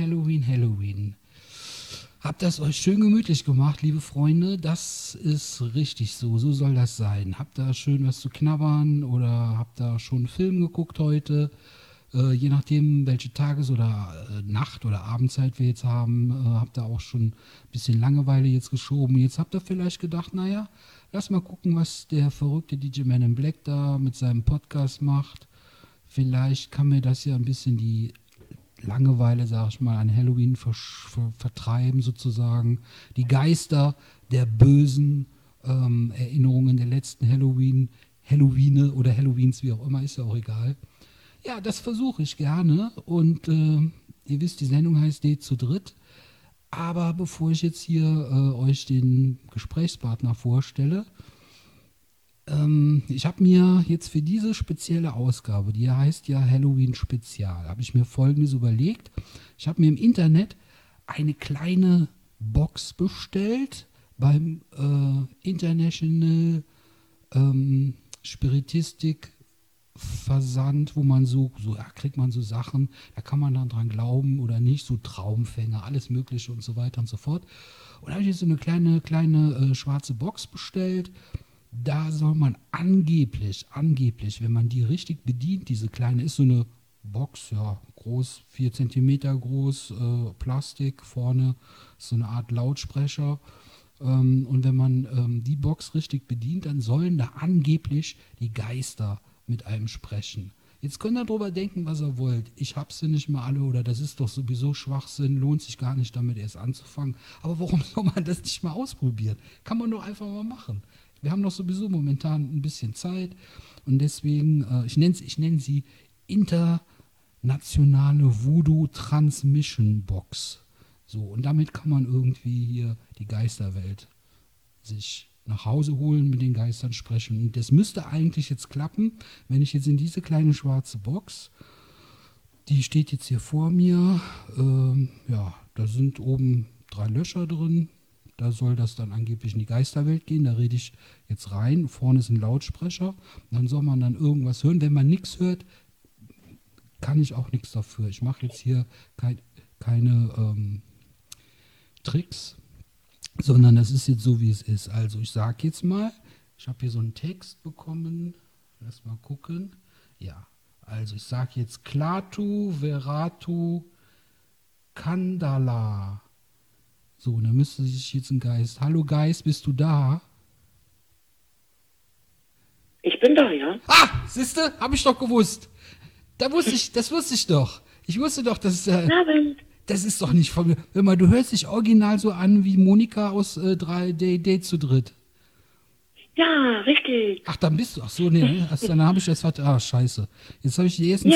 Halloween. Habt das euch schön gemütlich gemacht, liebe Freunde? Das ist richtig so. So soll das sein. Habt da schön was zu knabbern oder habt da schon einen Film geguckt heute? Je nachdem, welche Tages- oder Nacht- oder Abendzeit wir jetzt haben, habt da auch schon ein bisschen Langeweile jetzt geschoben. Jetzt habt ihr vielleicht gedacht, naja, lass mal gucken, was der verrückte DJ Man in Black da mit seinem Podcast macht. Vielleicht kann mir das ja ein bisschen die Langeweile, sag ich mal, an Halloween vertreiben sozusagen. Die Geister der bösen Erinnerungen der letzten Halloweene oder Halloweens, wie auch immer, ist ja auch egal. Ja, das versuche ich gerne und ihr wisst, die Sendung heißt Date zu dritt. Aber bevor ich jetzt hier euch den Gesprächspartner vorstelle, ich habe mir jetzt für diese spezielle Ausgabe, die heißt ja Halloween Spezial, habe ich mir Folgendes überlegt. Ich habe mir im Internet eine kleine Box bestellt beim International Spiritistik Versand, wo man so ja, kriegt man so Sachen, da kann man dann dran glauben oder nicht, so Traumfänger, alles mögliche und so weiter und so fort. Und da habe ich jetzt so eine kleine schwarze Box bestellt. Da soll man angeblich, wenn man die richtig bedient, diese kleine, ist so eine Box, ja, groß, 4 cm groß, Plastik, vorne so eine Art Lautsprecher. Und wenn man die Box richtig bedient, dann sollen da angeblich die Geister mit einem sprechen. Jetzt könnt ihr drüber denken, was ihr wollt. Ich hab sie nicht mal alle oder das ist doch sowieso Schwachsinn, lohnt sich gar nicht damit erst anzufangen. Aber warum soll man das nicht mal ausprobieren? Kann man doch einfach mal machen. Wir haben doch sowieso momentan ein bisschen Zeit und deswegen, ich nenne sie internationale Voodoo Transmission Box. So, und damit kann man irgendwie hier die Geisterwelt sich nach Hause holen, mit den Geistern sprechen. Und das müsste eigentlich jetzt klappen, wenn ich jetzt in diese kleine schwarze Box, die steht jetzt hier vor mir, ja, da sind oben 3 Löcher drin. Da soll das dann angeblich in die Geisterwelt gehen. Da rede ich jetzt rein. Vorne ist ein Lautsprecher. Dann soll man dann irgendwas hören. Wenn man nichts hört, kann ich auch nichts dafür. Ich mache jetzt hier keine Tricks, sondern das ist jetzt so, wie es ist. Also ich sage jetzt mal, ich habe hier so einen Text bekommen. Lass mal gucken. Ja, also ich sage jetzt Klatu, Veratu, Kandala. So, und dann müsste sich jetzt ein Geist... Hallo Geist, bist du da? Ich bin da, ja. Ah, siehste, hab ich doch gewusst. Das wusste ich doch. Ich wusste doch, dass... das ist doch nicht von mir. Hör mal, du hörst dich original so an wie Monika aus Date zu dritt. Ja, richtig. Ach, dann bist du... Ach so, nee, dann habe ich das... Ah, scheiße. Jetzt habe ich die ersten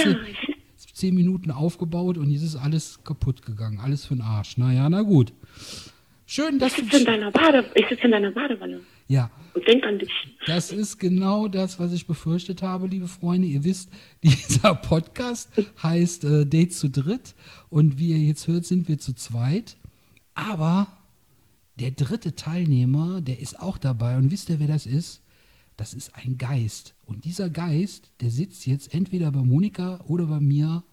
10 Minuten aufgebaut und jetzt ist alles kaputt gegangen. Alles für den Arsch. Naja, na gut. Schön, dass du... Ich sitze in deiner Badewanne. Ja. Und denk an dich. Das ist genau das, was ich befürchtet habe, liebe Freunde. Ihr wisst, dieser Podcast heißt Date zu dritt und wie ihr jetzt hört, sind wir zu zweit. Aber der dritte Teilnehmer, der ist auch dabei und wisst ihr, wer das ist? Das ist ein Geist. Und dieser Geist, der sitzt jetzt entweder bei Monika oder bei mir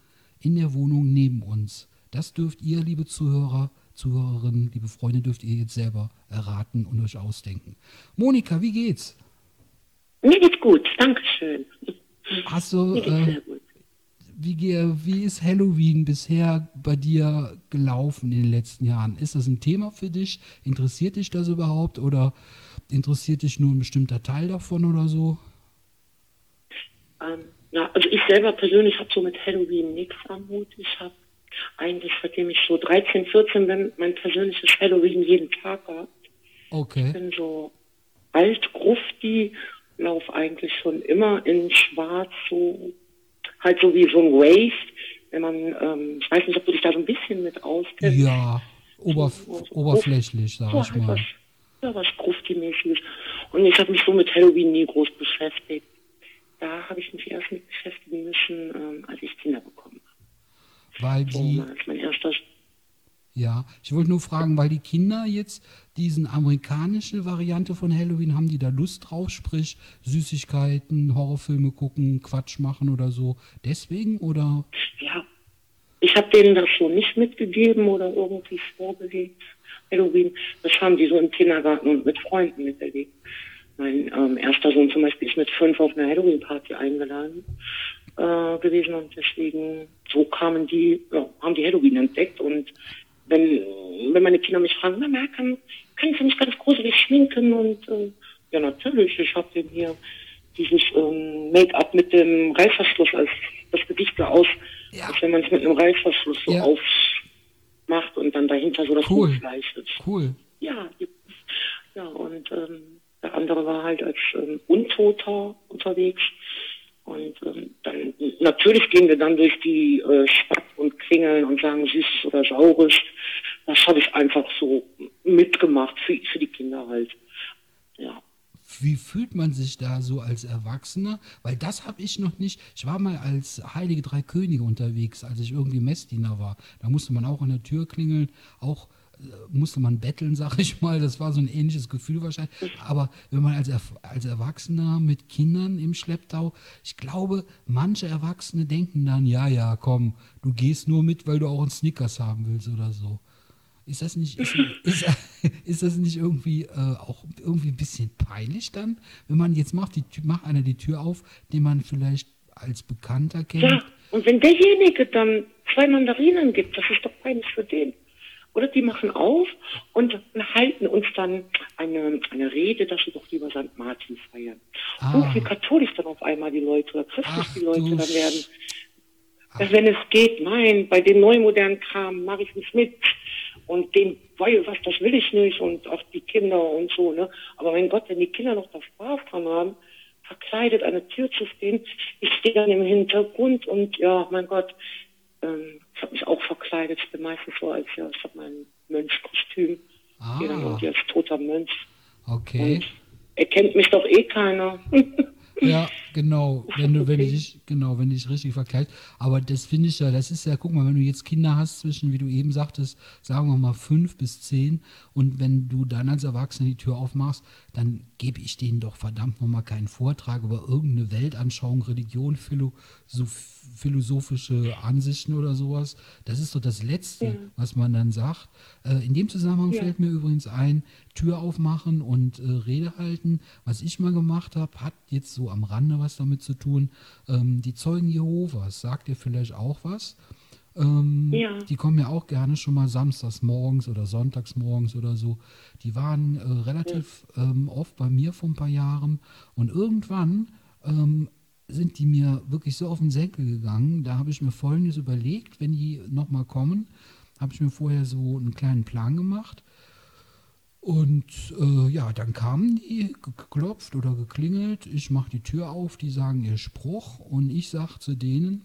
in der Wohnung neben uns. Das dürft ihr, liebe Zuhörer, Zuhörerinnen, liebe Freunde, dürft ihr jetzt selber erraten und euch ausdenken. Monika, wie geht's? Mir geht's gut, danke schön. Achso, wie ist Halloween bisher bei dir gelaufen in den letzten Jahren? Ist das ein Thema für dich? Interessiert dich das überhaupt oder interessiert dich nur ein bestimmter Teil davon oder so? Ja, also ich selber persönlich habe so mit Halloween nichts am Hut. Ich habe eigentlich, seitdem ich so 13, 14 bin, mein persönliches Halloween jeden Tag gehabt. Okay. Ich bin so Alt-Grufti, laufe eigentlich schon immer in Schwarz, so halt so wie so ein Wave. Wenn man, ich weiß nicht, ob du dich da so ein bisschen mit auskennst. Ja, oberflächlich, sag ich mal. Halt was Grufti-mäßiges. Und ich habe mich so mit Halloween nie groß beschäftigt. da habe ich mich erst mit beschäftigen müssen, als ich Kinder bekommen habe. Weil die... Und, mein erster... Ja, ich wollte nur fragen, weil die Kinder jetzt diesen amerikanischen Variante von Halloween, haben die da Lust drauf, sprich Süßigkeiten, Horrorfilme gucken, Quatsch machen oder so, deswegen oder? Ja, ich habe denen das so nicht mitgegeben oder irgendwie vorgelegt, Halloween, das haben die so im Kindergarten und mit Freunden miterlebt. Mein erster Sohn zum Beispiel ist mit 5 auf eine Halloween-Party eingeladen gewesen und deswegen, so kamen die, ja, haben die Halloween entdeckt. Und wenn meine Kinder mich fragen, Mama, kannst du mich ganz gruselig schminken? Und ja, natürlich, ich habe denen hier dieses Make-up mit dem Reißverschluss, als das Gesicht so aus, ja, als wenn man es mit einem Reißverschluss so, ja, aufmacht und dann dahinter so das Blutfleisch ist. Cool. Ja, ja, und der andere war halt als Untoter unterwegs. Und dann, natürlich gehen wir dann durch die Stadt und klingeln und sagen Süßes oder Saures. Das habe ich einfach so mitgemacht für die Kinder halt. Ja. Wie fühlt man sich da so als Erwachsener? Weil das habe ich noch nicht. Ich war mal als Heilige Drei Könige unterwegs, als ich irgendwie Messdiener war. Da musste man auch an der Tür klingeln, auch musste man betteln, sag ich mal. Das war so ein ähnliches Gefühl wahrscheinlich. Aber wenn man als Erwachsener mit Kindern im Schlepptau, ich glaube, manche Erwachsene denken dann, ja, komm, du gehst nur mit, weil du auch einen Snickers haben willst oder so. Ist das nicht, ist das nicht irgendwie auch irgendwie ein bisschen peinlich dann, wenn man jetzt macht einer die Tür auf, den man vielleicht als Bekannter kennt? Ja, und wenn derjenige dann 2 Mandarinen gibt, das ist doch peinlich für den. Oder die machen auf und halten uns dann eine Rede, dass sie doch lieber St. Martin feiern. Und wie katholisch dann auf einmal die Leute oder christlich die Leute dann werden. Dass, wenn es geht, nein, bei dem neumodernen Kram mache ich nicht mit. Und dem, weil was, das will ich nicht. Und auch die Kinder und so, ne. Aber mein Gott, wenn die Kinder noch da Spaß dran haben, verkleidet an der Tür zu stehen, ich stehe dann im Hintergrund und ja, mein Gott, ich habe mich auch verkleidet. Ich bin meistens so als, ja, ich habe mein Mönchkostüm. Ich gehe dann irgendwie als toter Mönch. Okay. Und erkennt mich doch eh keiner. Ja, genau. Wenn du dich richtig verkleidest. Aber das finde ich ja, das ist ja, guck mal, wenn du jetzt Kinder hast zwischen, wie du eben sagtest, sagen wir mal 5 bis 10, und wenn du dann als Erwachsener die Tür aufmachst, dann gebe ich denen doch verdammt nochmal keinen Vortrag über irgendeine Weltanschauung, Religion, philosophische Ansichten oder sowas. Das ist doch das Letzte, ja, was man dann sagt. In dem Zusammenhang, ja, fällt mir übrigens ein, Tür aufmachen und Rede halten. Was ich mal gemacht habe, hat jetzt so am Rande was damit zu tun. Die Zeugen Jehovas, sagt ihr vielleicht auch was? Ja. Die kommen ja auch gerne schon mal samstags morgens oder sonntags morgens oder so. Die waren relativ oft bei mir vor ein paar Jahren. Und irgendwann sind die mir wirklich so auf den Senkel gegangen. Da habe ich mir Folgendes überlegt, wenn die nochmal kommen, habe ich mir vorher so einen kleinen Plan gemacht. Und dann kamen die, geklopft oder geklingelt. Ich mache die Tür auf, die sagen ihr Spruch und ich sage zu denen,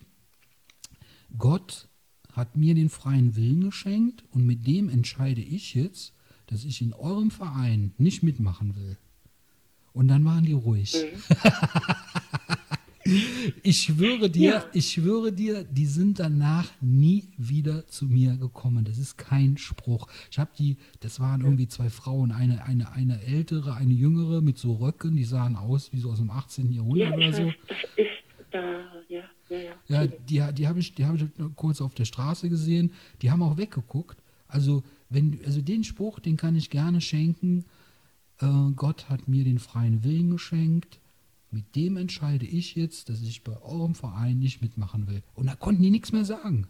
Gott hat mir den freien Willen geschenkt und mit dem entscheide ich jetzt, dass ich in eurem Verein nicht mitmachen will. Und dann waren die ruhig. Mhm. Ich schwöre dir, die sind danach nie wieder zu mir gekommen. Das ist kein Spruch. Das waren irgendwie 2 Frauen, eine ältere, eine jüngere mit so Röcken, die sahen aus wie so aus dem 18. Jahrhundert oder so. Das ist da, ja. Die habe ich kurz auf der Straße gesehen. Die haben auch weggeguckt. Also den Spruch, den kann ich gerne schenken. Gott hat mir den freien Willen geschenkt. Mit dem entscheide ich jetzt, dass ich bei eurem Verein nicht mitmachen will. Und da konnten die nichts mehr sagen.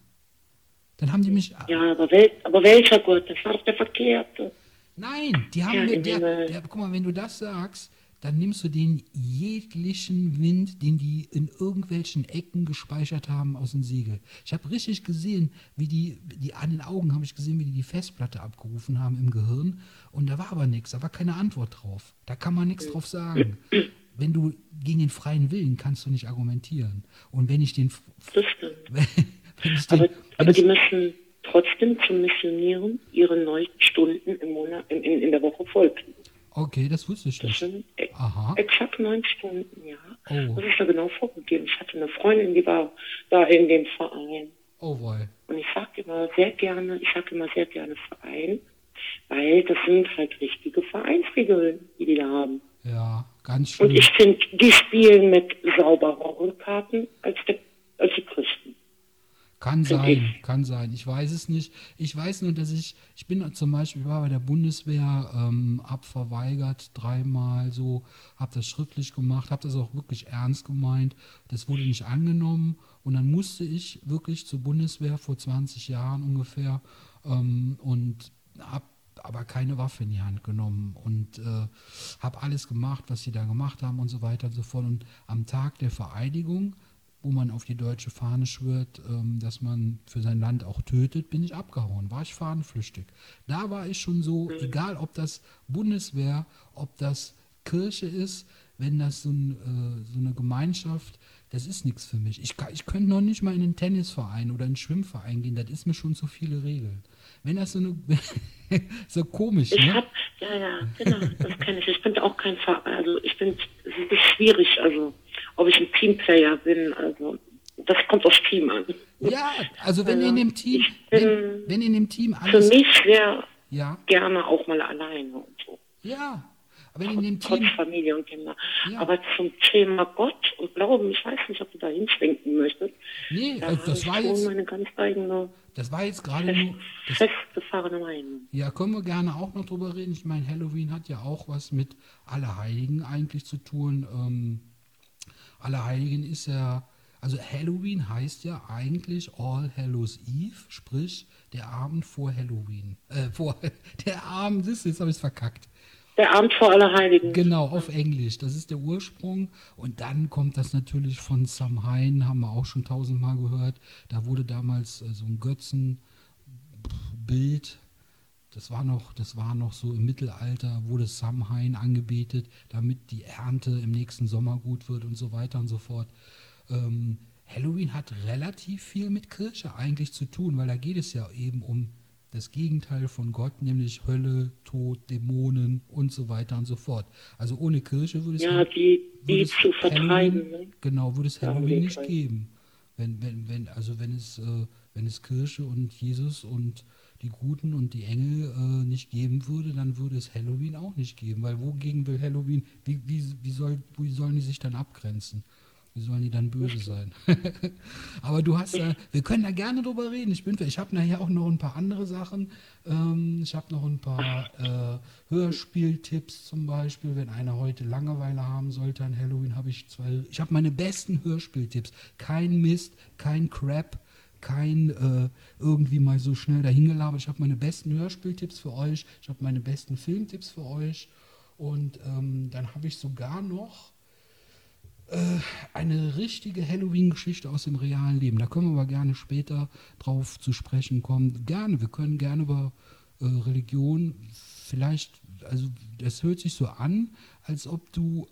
Dann haben die mich... Ja, aber welcher Gott? Das war doch der Verkehrte. Nein, die haben... Ja, guck mal, wenn du das sagst, dann nimmst du den jeglichen Wind, den die in irgendwelchen Ecken gespeichert haben, aus dem Segel. Ich habe richtig gesehen, wie die an den Augen habe ich gesehen, wie die Festplatte abgerufen haben im Gehirn. Und da war aber nichts, da war keine Antwort drauf. Da kann man nichts drauf sagen. Wenn du gegen den freien Willen kannst du nicht argumentieren. Und wenn ich den... Das stimmt. Aber die müssen trotzdem zum Missionieren ihre 9 Stunden im Monat, in der Woche vollkriegen. Okay, das wusste ich nicht. Das sind exakt 9 Stunden, ja. Oh. Muss ich da genau vorgegeben. Ich hatte eine Freundin, die war da in dem Verein. Oh boy. Und ich sage immer sehr gerne, Verein, weil das sind halt richtige Vereinsregeln, die die da haben. Ja, ganz schön. Und ich finde, die spielen mit saubereren Karten als die Christen. Kann sein. Ich weiß es nicht. Ich weiß nur, dass ich bin zum Beispiel, war bei der Bundeswehr abverweigert, dreimal so, habe das schriftlich gemacht, habe das auch wirklich ernst gemeint. Das wurde nicht angenommen und dann musste ich wirklich zur Bundeswehr vor 20 Jahren ungefähr und habe aber keine Waffe in die Hand genommen und habe alles gemacht, was sie da gemacht haben und so weiter und so fort. Und am Tag der Vereidigung, wo man auf die deutsche Fahne schwört, dass man für sein Land auch tötet, bin ich abgehauen, war ich fahnenflüchtig. Da war ich schon so, egal ob das Bundeswehr, ob das Kirche ist, wenn das so eine Gemeinschaft, das ist nichts für mich. Ich könnte noch nicht mal in einen Tennisverein oder in einen Schwimmverein gehen, das ist mir schon zu viele Regeln. Wenn das so eine, so komisch, ne? Ja, genau, das kenne ich. Ich bin auch kein Verein, es ist schwierig, ob ich ein Teamplayer bin, das kommt aufs Team an. Ja, also wenn in dem Team, wenn in dem Team alles... Für mich wäre gerne auch mal alleine und so. Ja, aber in dem Team... Trotz Familie und Kinder. Ja. Aber zum Thema Gott und Glauben, ich weiß nicht, ob du da hinschwenken möchtest. Nee, das war jetzt... Meine ganz eigene, das war jetzt gerade nur... festgefahrene Meinung. Ja, können wir gerne auch noch drüber reden. Ich meine, Halloween hat ja auch was mit Allerheiligen eigentlich zu tun, Allerheiligen ist ja, also Halloween heißt ja eigentlich All Hallows Eve, sprich der Abend vor Halloween. Der Abend, jetzt habe ich es verkackt. Der Abend vor Allerheiligen. Genau, auf Englisch. Das ist der Ursprung. Und dann kommt das natürlich von Samhain, haben wir auch schon 1000-mal gehört. Da wurde damals so ein Götzenbild. Das war noch so im Mittelalter, wurde Samhain angebetet, damit die Ernte im nächsten Sommer gut wird und so weiter und so fort. Halloween hat relativ viel mit Kirche eigentlich zu tun, weil da geht es ja eben um das Gegenteil von Gott, nämlich Hölle, Tod, Dämonen und so weiter und so fort. Also ohne Kirche würde es... Ja, die zu vertreiben. Ne? Genau, würde es Halloween nicht geben. Wenn es Kirche und Jesus und die Guten und die Engel nicht geben würde, dann würde es Halloween auch nicht geben. Weil wogegen will Halloween, wie sollen die sich dann abgrenzen? Wie sollen die dann böse sein? Aber du hast ja, wir können da gerne drüber reden. Ich habe nachher auch noch ein paar andere Sachen. Ich habe noch ein paar Hörspieltipps zum Beispiel. Wenn einer heute Langeweile haben sollte an Halloween, habe ich meine besten Hörspieltipps. Kein Mist, kein Crap. Irgendwie mal so schnell dahingelabert. Ich habe meine besten Hörspieltipps für euch, ich habe meine besten Filmtipps für euch und dann habe ich sogar noch eine richtige Halloween-Geschichte aus dem realen Leben. Da können wir aber gerne später drauf zu sprechen kommen. Wir können gerne über Religion vielleicht, also das hört sich so an, als ob du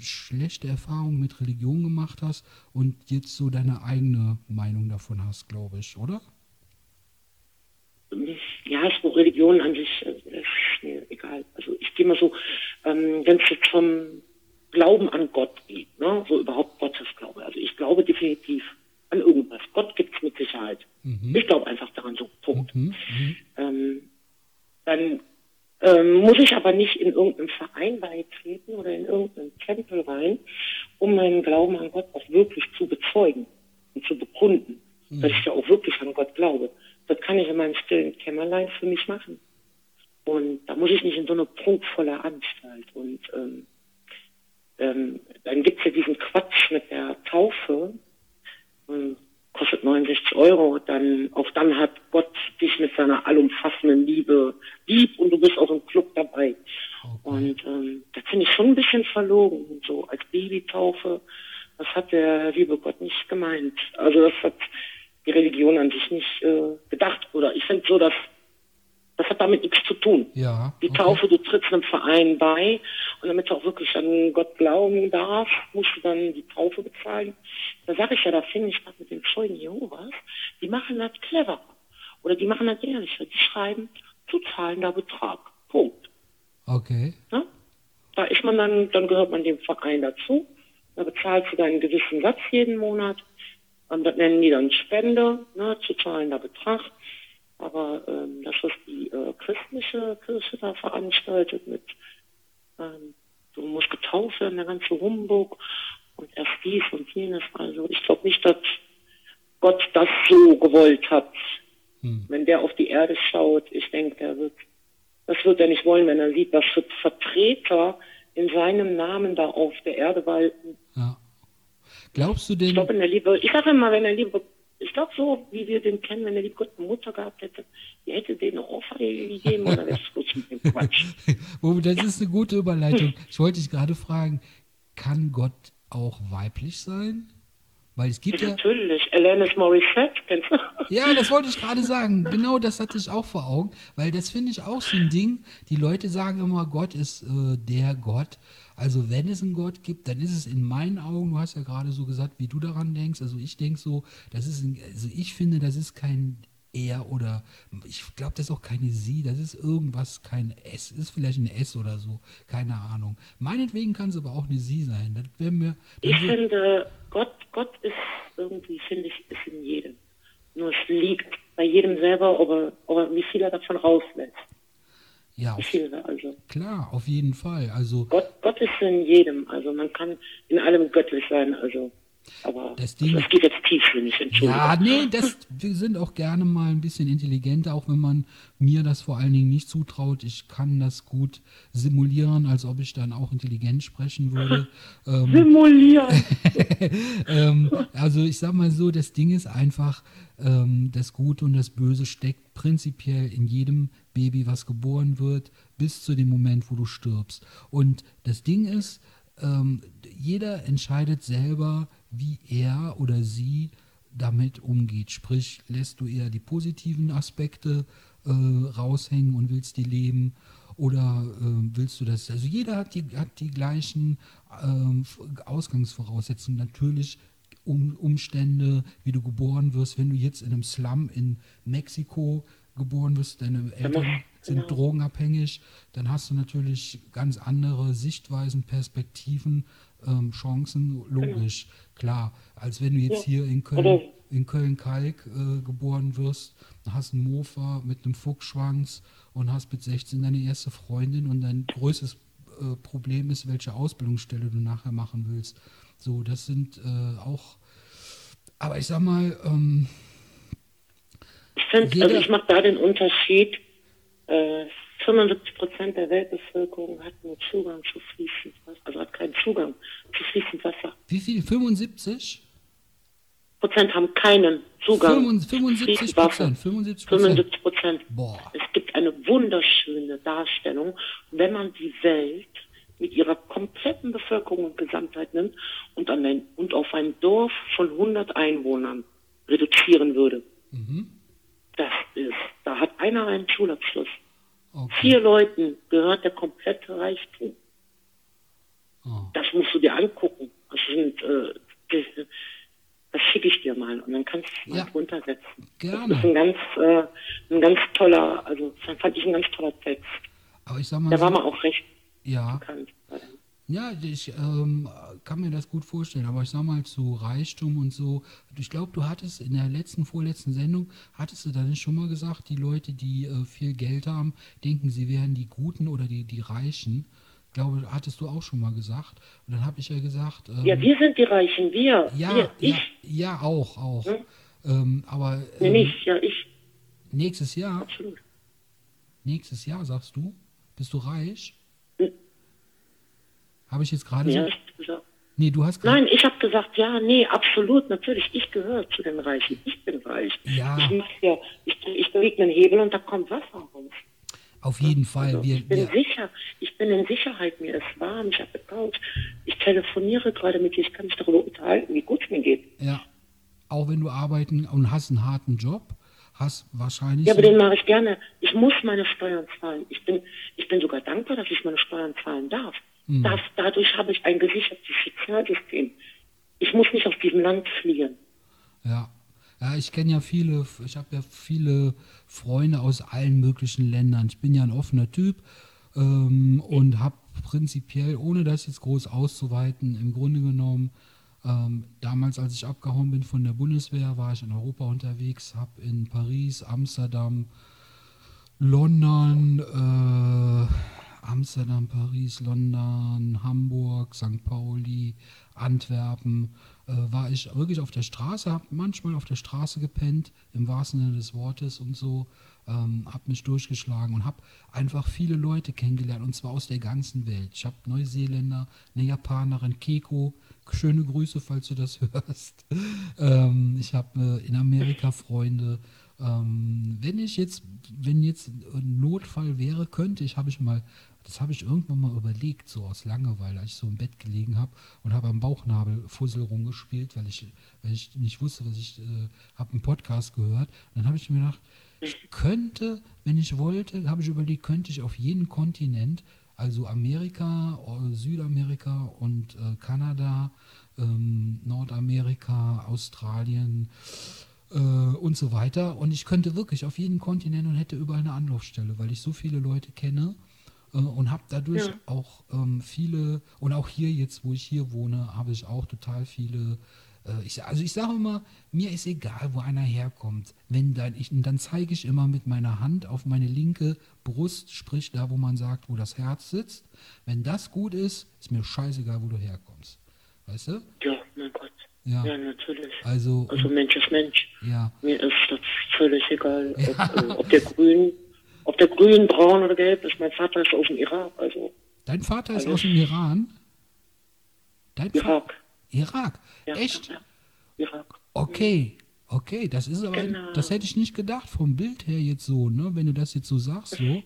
schlechte Erfahrungen mit Religion gemacht hast und jetzt so deine eigene Meinung davon hast, glaube ich, oder? Ja, so Religion an sich ist mir egal. Also ich gehe mal so, wenn es jetzt vom Glauben an Gott geht, ne? So überhaupt Gottes Glaube. Also ich glaube definitiv an irgendwas. Gott gibt es mit Sicherheit. Mhm. Ich glaube einfach daran, so Punkt. Mhm. Mhm. Dann muss ich aber nicht in irgendeinem Verein beitreten oder in irgendeinen Tempel rein, um meinen Glauben an Gott auch wirklich zu bezeugen und zu bekunden, dass ich ja auch wirklich an Gott glaube. Das kann ich in meinem stillen Kämmerlein für mich machen. Und da muss ich nicht in so eine prunkvolle Anstalt. Und dann gibt's ja diesen Quatsch mit der Taufe, kostet 69 €, dann hat Gott dich mit seiner allumfassenden Liebe lieb und du bist auch im Club dabei. Okay. Und das finde ich schon ein bisschen verlogen. Und so als Babytaufe, das hat der liebe Gott nicht gemeint. Also das hat die Religion an sich nicht gedacht. Oder ich finde so, dass das hat damit nichts zu tun. Ja, okay. Die Taufe, du trittst einem Verein bei und damit du auch wirklich an Gott glauben darfst, musst du dann die Taufe bezahlen. Da sage ich ja, da finde ich das mit den Zeugen Jehovas, die machen das clever. Oder die machen das ehrlicher. Die schreiben, zu zahlender Betrag. Punkt. Okay. Ja? Da ist man dann gehört man dem Verein dazu zahlst du deinen gewissen Satz jeden Monat. Das nennen die dann Spende, ne, zu zahlender Betrag. Aber das, was die christliche Kirche da veranstaltet mit du musst getauft werden, der ganze Humbug und erst dies und jenes. Also ich glaube nicht, dass Gott das so gewollt hat. Hm. Wenn der auf die Erde schaut, ich denke, das wird er nicht wollen, wenn er sieht, was für Vertreter in seinem Namen da auf der Erde walten. Ja. Glaubst du denn? Ich glaube, in der Liebe, ich sage immer, wenn der Liebe, ich glaube, so wie wir den kennen, wenn der liebe Gott eine Mutter gehabt hätte, die hätte den eine Ohrfeige gegeben oder wäre es bloß mit dem Quatsch. Das ist eine gute Überleitung. Ich wollte dich gerade fragen, kann Gott auch weiblich sein? Weil es gibt ja, natürlich, Alanis Morissette, kennst du? Ja, das wollte ich gerade sagen. Genau das hatte ich auch vor Augen, weil das finde ich auch so ein Ding. Die Leute sagen immer, Gott ist der Gott. Also wenn es einen Gott gibt, dann ist es in meinen Augen, du hast ja gerade so gesagt, wie du daran denkst, also ich denke so, das ist, also ich finde, das ist kein Er oder, ich glaube, das ist auch keine Sie, das ist irgendwas, kein S, ist vielleicht ein S oder so, keine Ahnung. Meinetwegen kann es aber auch eine Sie sein. Das wäre mir. Ich finde, Gott ist irgendwie, finde ich, ist in jedem. Nur es liegt bei jedem selber, aber wie viel er davon rauslässt. Ja, klar, auf jeden Fall. Also Gott ist in jedem, also man kann in allem göttlich sein, also aber das geht jetzt tief, wenn ich entschuldige. Ja, nee, wir sind auch gerne mal ein bisschen intelligenter, auch wenn man mir das vor allen Dingen nicht zutraut. Ich kann das gut simulieren, als ob ich dann auch intelligent sprechen würde. Simulieren! Also ich sag mal so, das Ding ist einfach, das Gute und das Böse steckt prinzipiell in jedem Baby, was geboren wird, bis zu dem Moment, wo du stirbst. Und das Ding ist, jeder entscheidet selber, wie er oder sie damit umgeht. Sprich, lässt du eher die positiven Aspekte raushängen und willst die leben oder willst du das? Also jeder hat die gleichen Ausgangsvoraussetzungen. Natürlich Umstände, wie du geboren wirst. Wenn du jetzt in einem Slum in Mexiko geboren wirst, deine Eltern sind drogenabhängig, dann hast du natürlich ganz andere Sichtweisen, Perspektiven, Chancen, logisch, klar, als wenn du jetzt hier in Köln-Kalk geboren wirst, hast einen Mofa mit einem Fuchsschwanz und hast mit 16 deine erste Freundin und dein größtes Problem ist, welche Ausbildungsstelle du nachher machen willst. So, das sind auch, aber ich sag mal, also ich mache da den Unterschied, 75% der Weltbevölkerung hat nur Zugang zu fließend Wasser, also hat keinen Zugang zu fließend Wasser. Wie viel? 75% haben keinen Zugang zu fließend Wasser. 75%. Boah. Es gibt eine wunderschöne Darstellung, wenn man die Welt mit ihrer kompletten Bevölkerung und Gesamtheit nimmt und auf ein Dorf von 100 Einwohnern reduzieren würde. Mhm. Da hat einer einen Schulabschluss. Okay. 4 Leuten gehört der komplette Reichtum. Oh. Das musst du dir angucken. Das schicke ich dir mal und dann kannst du es mal runtersetzen. Gerne. Das ist ein ganz toller, also das fand ich ein ganz toller Text. Aber ich sag mal, da war man auch recht bekannt. Ja, ich kann mir das gut vorstellen, aber ich sag mal zu Reichtum und so, ich glaube, du hattest in der vorletzten Sendung, hattest du dann schon mal gesagt, die Leute, die viel Geld haben, denken, sie wären die Guten oder die Reichen. Ich glaube, hattest du auch schon mal gesagt. Und dann habe ich ja gesagt... wir sind die Reichen, wir. Ja, wir, ich. Ja, auch. Hm? Aber... ich. Nächstes Jahr? Absolut. Nächstes Jahr, sagst du? Bist du reich? Habe ich jetzt gerade gesagt? Nee, du hast gesagt. Nein, ich habe gesagt, absolut, natürlich. Ich gehöre zu den Reichen. Ich bin reich. Ja. Ich bewege einen Hebel und da kommt Wasser raus. Auf jeden Fall. Also, ich bin in Sicherheit, mir ist warm, ich habe gekauft. Ich telefoniere gerade mit dir, ich kann mich darüber unterhalten, wie gut es mir geht. Ja, auch wenn du arbeiten und hast einen harten Job, hast wahrscheinlich... Ja, aber den mache ich gerne. Ich muss meine Steuern zahlen. Ich bin sogar dankbar, dass ich meine Steuern zahlen darf. Dadurch habe ich ein gesichertes Sozialsystem. Ich muss nicht auf diesem Land fliehen. Ja, ich habe ja viele Freunde aus allen möglichen Ländern. Ich bin ja ein offener Typ und habe prinzipiell, ohne das jetzt groß auszuweiten, im Grunde genommen Damals, als ich abgehauen bin von der Bundeswehr, war ich in Europa unterwegs, habe in Paris, Amsterdam, London, Amsterdam, Paris, London, Hamburg, St. Pauli, Antwerpen, war ich wirklich auf der Straße, habe manchmal auf der Straße gepennt, im wahrsten Sinne des Wortes und so, habe mich durchgeschlagen und habe einfach viele Leute kennengelernt, und zwar aus der ganzen Welt. Ich habe Neuseeländer, eine Japanerin, Keiko, schöne Grüße, falls du das hörst. Ich habe in Amerika Freunde. Wenn jetzt ein Notfall wäre, habe ich irgendwann mal überlegt, so aus Langeweile, als ich so im Bett gelegen habe und habe am Bauchnabelfussel rumgespielt, weil ich nicht wusste, was ich habe einen Podcast gehört. Und dann habe ich mir gedacht, ich könnte, wenn ich wollte, habe ich überlegt, könnte ich auf jeden Kontinent, also Amerika, Südamerika und Kanada, Nordamerika, Australien und so weiter. Und ich könnte wirklich auf jeden Kontinent und hätte überall eine Anlaufstelle, weil ich so viele Leute kenne und habe dadurch auch viele, und auch hier jetzt, wo ich hier wohne, habe ich auch total viele. Ich sage immer, mir ist egal, wo einer herkommt. Dann zeige ich immer mit meiner Hand auf meine linke Brust, sprich da, wo man sagt, wo das Herz sitzt. Wenn das gut ist, ist mir scheißegal, wo du herkommst. Weißt du? Ja, mein Gott. Ja, natürlich. Also Mensch ist Mensch. Ja. Mir ist das völlig egal, ob der grün, braun oder gelb ist. Mein Vater ist aus dem Irak. Also. Dein Vater ist aus dem Iran? Irak? Ja, echt? Ja. Irak. Okay, das ist aber, das hätte ich nicht gedacht vom Bild her jetzt so, ne? Wenn du das jetzt so sagst, so.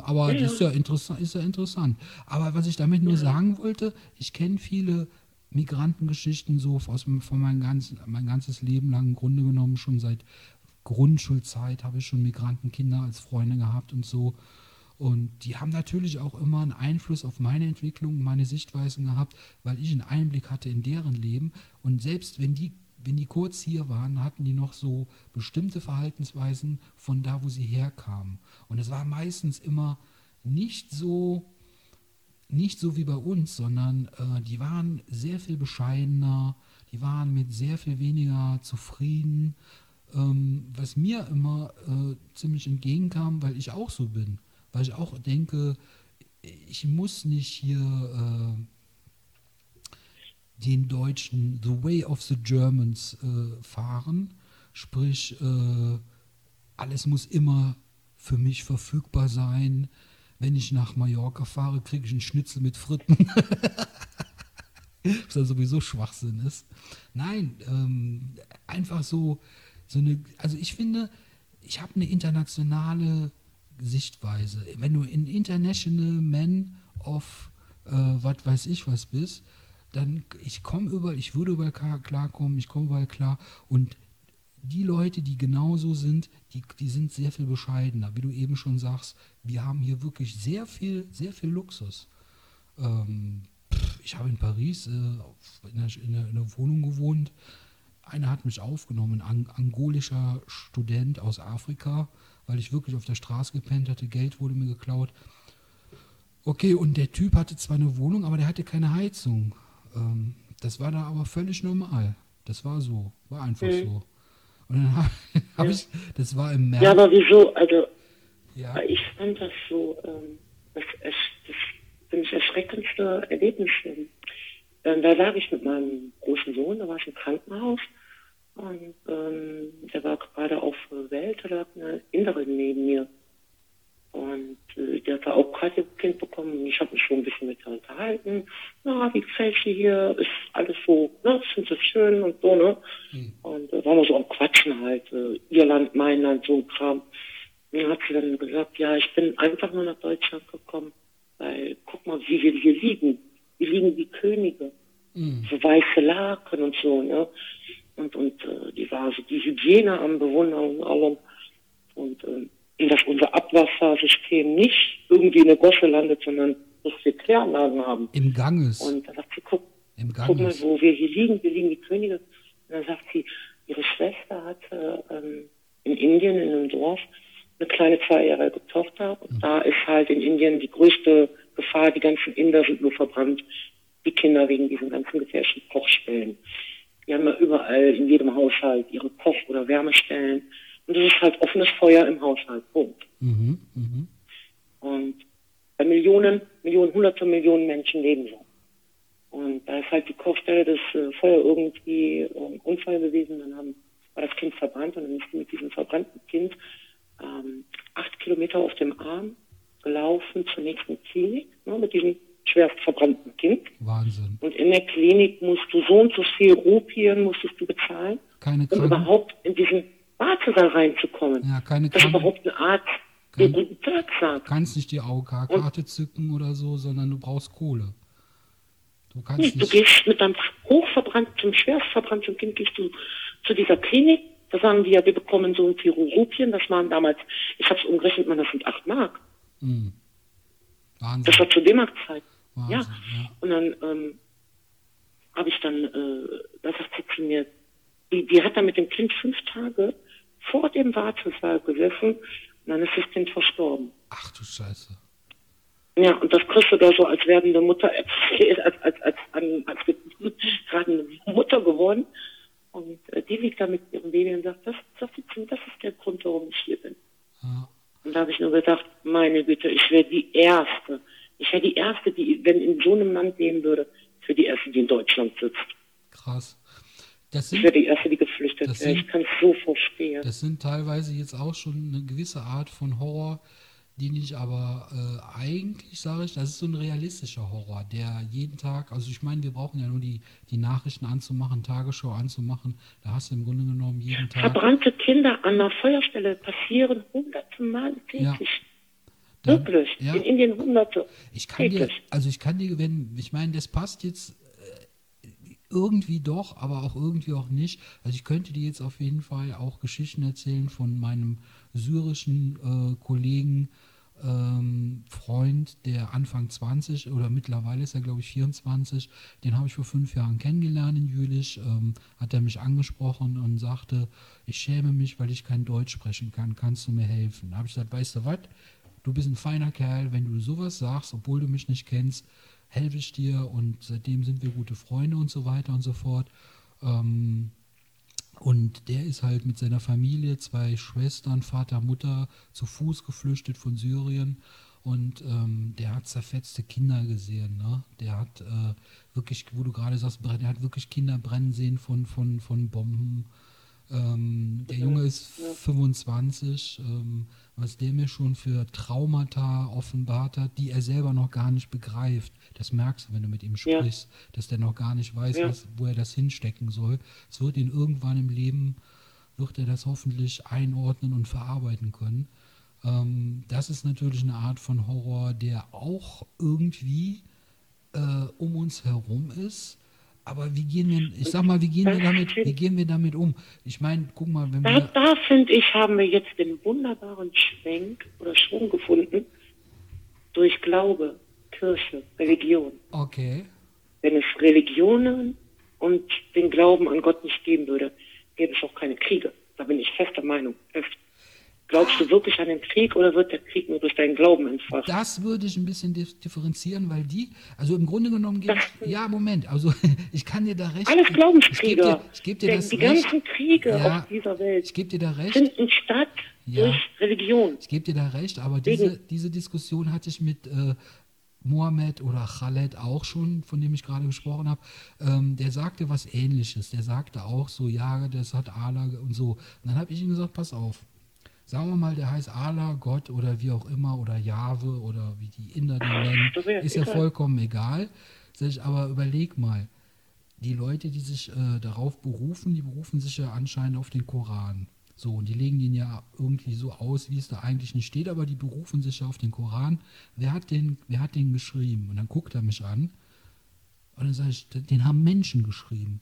Aber ja. Das ist ja interessant, Aber was ich damit nur sagen wollte, ich kenne viele Migrantengeschichten so von mein ganzes Leben lang, im Grunde genommen schon seit Grundschulzeit habe ich schon Migrantenkinder als Freunde gehabt und so. Und die haben natürlich auch immer einen Einfluss auf meine Entwicklung, meine Sichtweisen gehabt, weil ich einen Einblick hatte in deren Leben. Und selbst wenn die kurz hier waren, hatten die noch so bestimmte Verhaltensweisen von da, wo sie herkamen. Und es war meistens immer nicht so wie bei uns, sondern die waren sehr viel bescheidener, die waren mit sehr viel weniger zufrieden, was mir immer ziemlich entgegenkam, weil ich auch so bin. Weil ich auch denke, ich muss nicht hier den Deutschen The Way of the Germans fahren. Sprich, alles muss immer für mich verfügbar sein. Wenn ich nach Mallorca fahre, kriege ich einen Schnitzel mit Fritten. Was ja sowieso Schwachsinn ist. Nein, einfach so eine... Also ich finde, ich habe eine internationale Sichtweise. Wenn du ein International Man of was weiß ich was bist, dann ich komme überall klar, und die Leute, die genauso sind, die sind sehr viel bescheidener, wie du eben schon sagst. Wir haben hier wirklich sehr viel Luxus. Ich habe in Paris in einer Wohnung gewohnt. Einer hat mich aufgenommen, ein angolischer Student aus Afrika, weil ich wirklich auf der Straße gepennt hatte, Geld wurde mir geklaut. Okay, und der Typ hatte zwar eine Wohnung, aber der hatte keine Heizung. Das war da aber völlig normal. Das war so, war einfach so. Und dann habe ich, das war im März. Ja, aber wieso, also, ja. Ich fand das so, das bin das erschreckendste Erlebnis. Da lag ich mit meinem großen Sohn, da war ich im Krankenhaus. Und der war gerade auf der Welt, da lag eine Inderin neben mir. Und der hat da auch gerade ein Kind bekommen. Ich habe mich schon ein bisschen mit der unterhalten. Na, wie gefällt dir hier? Ist alles so, ne? Findest du das schön und so, ne? Und da waren wir so am Quatschen halt. Ihr Land, mein Land, so ein Kram. Und dann hat sie dann gesagt, ja, ich bin einfach nur nach Deutschland gekommen, weil guck mal, wie wir hier liegen. Wir liegen wie Könige. So weiße Laken und so, ne? Und die war so die Hygiene am Bewundern und allem. Und dass unser Abwassersystem nicht irgendwie in der Gosse landet, sondern dass wir Kläranlagen haben. Im Ganges. Und da sagt sie, guck mal, wo wir hier liegen. Wir liegen die Könige. Und dann sagt sie, ihre Schwester hatte in Indien, in einem Dorf, eine kleine 2-jährige Tochter. Und da ist halt in Indien die größte Gefahr, die ganzen Inder sind nur verbrannt. Die Kinder wegen diesen ganzen gefährlichen Kochstellen. Die haben ja überall, in jedem Haushalt, ihre Koch- oder Wärmestellen. Und das ist halt offenes Feuer im Haushalt, Punkt. Mhm, mh. Und bei Millionen, hunderte Millionen Menschen leben so. Und da ist halt die Kochstelle, das Feuer irgendwie ein Unfall gewesen. Dann war das Kind verbrannt und dann ist sie mit diesem verbrannten Kind 8 Kilometer auf dem Arm gelaufen zur nächsten Klinik, ne, mit diesem schwerst verbrannten Kind. Wahnsinn. Und in der Klinik musst du so und so viel Rupien musstest du bezahlen, um überhaupt in diesen Wartesaal reinzukommen. Ja, keine Dass überhaupt ein Arzt den guten Tag sagt. Du kannst nicht die AOK-Karte zücken oder so, sondern du brauchst Kohle. Du gehst mit deinem hochverbrannten, schwerst verbrannten Kind gehst du zu dieser Klinik. Da sagen die ja, wir bekommen so und viel Rupien. Das waren damals, ich habe es umgerechnet, man, das sind 8 Mark. Mhm. Wahnsinn. Das war zur D-Mark-Zeit. Ja. Und dann habe ich dann, da sagt sie zu mir, die hat dann mit dem Kind 5 Tage vor dem Wartesaal gesessen und dann ist das Kind verstorben. Ach du Scheiße. Ja, und das kriegst du da so als werdende Mutter, gerade eine Mutter geworden. Und die liegt da mit ihrem Baby und sagt, das ist der Grund, warum ich hier bin. Ja. Und da habe ich nur gedacht, meine Güte, ich wäre die Erste, die, wenn in so einem Land leben würde, für die Erste, die in Deutschland sitzt. Krass. Ich wäre die Erste, die geflüchtet wäre. Ich kann es so verstehen. Das sind teilweise jetzt auch schon eine gewisse Art von Horror, die nicht, aber eigentlich sage ich, das ist so ein realistischer Horror, der jeden Tag, also ich meine, wir brauchen ja nur die Nachrichten anzumachen, Tagesschau anzumachen, da hast du im Grunde genommen jeden Tag... Verbrannte Kinder an einer Feuerstelle passieren hunderte Mal täglich. Ja. Wirklich, ja. In Indien hunderte. Ich meine, das passt jetzt irgendwie doch, aber auch irgendwie auch nicht. Also ich könnte dir jetzt auf jeden Fall auch Geschichten erzählen von meinem syrischen Kollegen, Freund, der Anfang 20 oder mittlerweile ist er, glaube ich, 24, den habe ich vor 5 Jahren kennengelernt in Jülich, hat er mich angesprochen und sagte, ich schäme mich, weil ich kein Deutsch sprechen kann, kannst du mir helfen? Da habe ich gesagt, weißt du was, du bist ein feiner Kerl, wenn du sowas sagst, obwohl du mich nicht kennst, helfe ich dir, und seitdem sind wir gute Freunde und so weiter und so fort. Und der ist halt mit seiner Familie, 2 Schwestern, Vater, Mutter, zu Fuß geflüchtet von Syrien, und der hat zerfetzte Kinder gesehen, ne? Der hat wirklich, wo du gerade sagst, der hat wirklich Kinder brennen sehen von Bomben. Der Junge ist 25, was der mir schon für Traumata offenbart hat, die er selber noch gar nicht begreift. Das merkst du, wenn du mit ihm sprichst, dass der noch gar nicht weiß, wo er das hinstecken soll. Es wird ihn irgendwann im Leben, wird er das hoffentlich einordnen und verarbeiten können. Das ist natürlich eine Art von Horror, der auch irgendwie um uns herum ist. Aber wie gehen wir damit um? Ich meine, guck mal, wenn wir... Da finde ich, haben wir jetzt den wunderbaren Schwung gefunden durch Glaube, Kirche, Religion. Okay. Wenn es Religionen und den Glauben an Gott nicht geben würde, gäbe es auch keine Kriege. Da bin ich fester Meinung. Glaubst du wirklich an den Krieg oder wird der Krieg nur durch deinen Glauben entfacht? Das würde ich ein bisschen differenzieren, weil also im Grunde genommen gibt es... Ja, Moment, also ich kann dir da recht... Alles Glaubenskrieger, ganzen Kriege auf dieser Welt finden statt durch Religion. Ich gebe dir da recht, aber diese Diskussion hatte ich mit... Mohammed oder Khaled auch schon, von dem ich gerade gesprochen habe, der sagte was Ähnliches. Der sagte auch so, ja, das hat Allah und so. Und dann habe ich ihm gesagt, pass auf. Sagen wir mal, der heißt Allah, Gott oder wie auch immer, oder Jahwe oder wie die Inder den nennen, ist ja vollkommen egal. Sag ich, aber überleg mal, die Leute, die sich darauf berufen, die berufen sich ja anscheinend auf den Koran. So, und die legen den ja irgendwie so aus, wie es da eigentlich nicht steht, aber die berufen sich ja auf den Koran. Wer hat den geschrieben? Und dann guckt er mich an und dann sage ich, den haben Menschen geschrieben.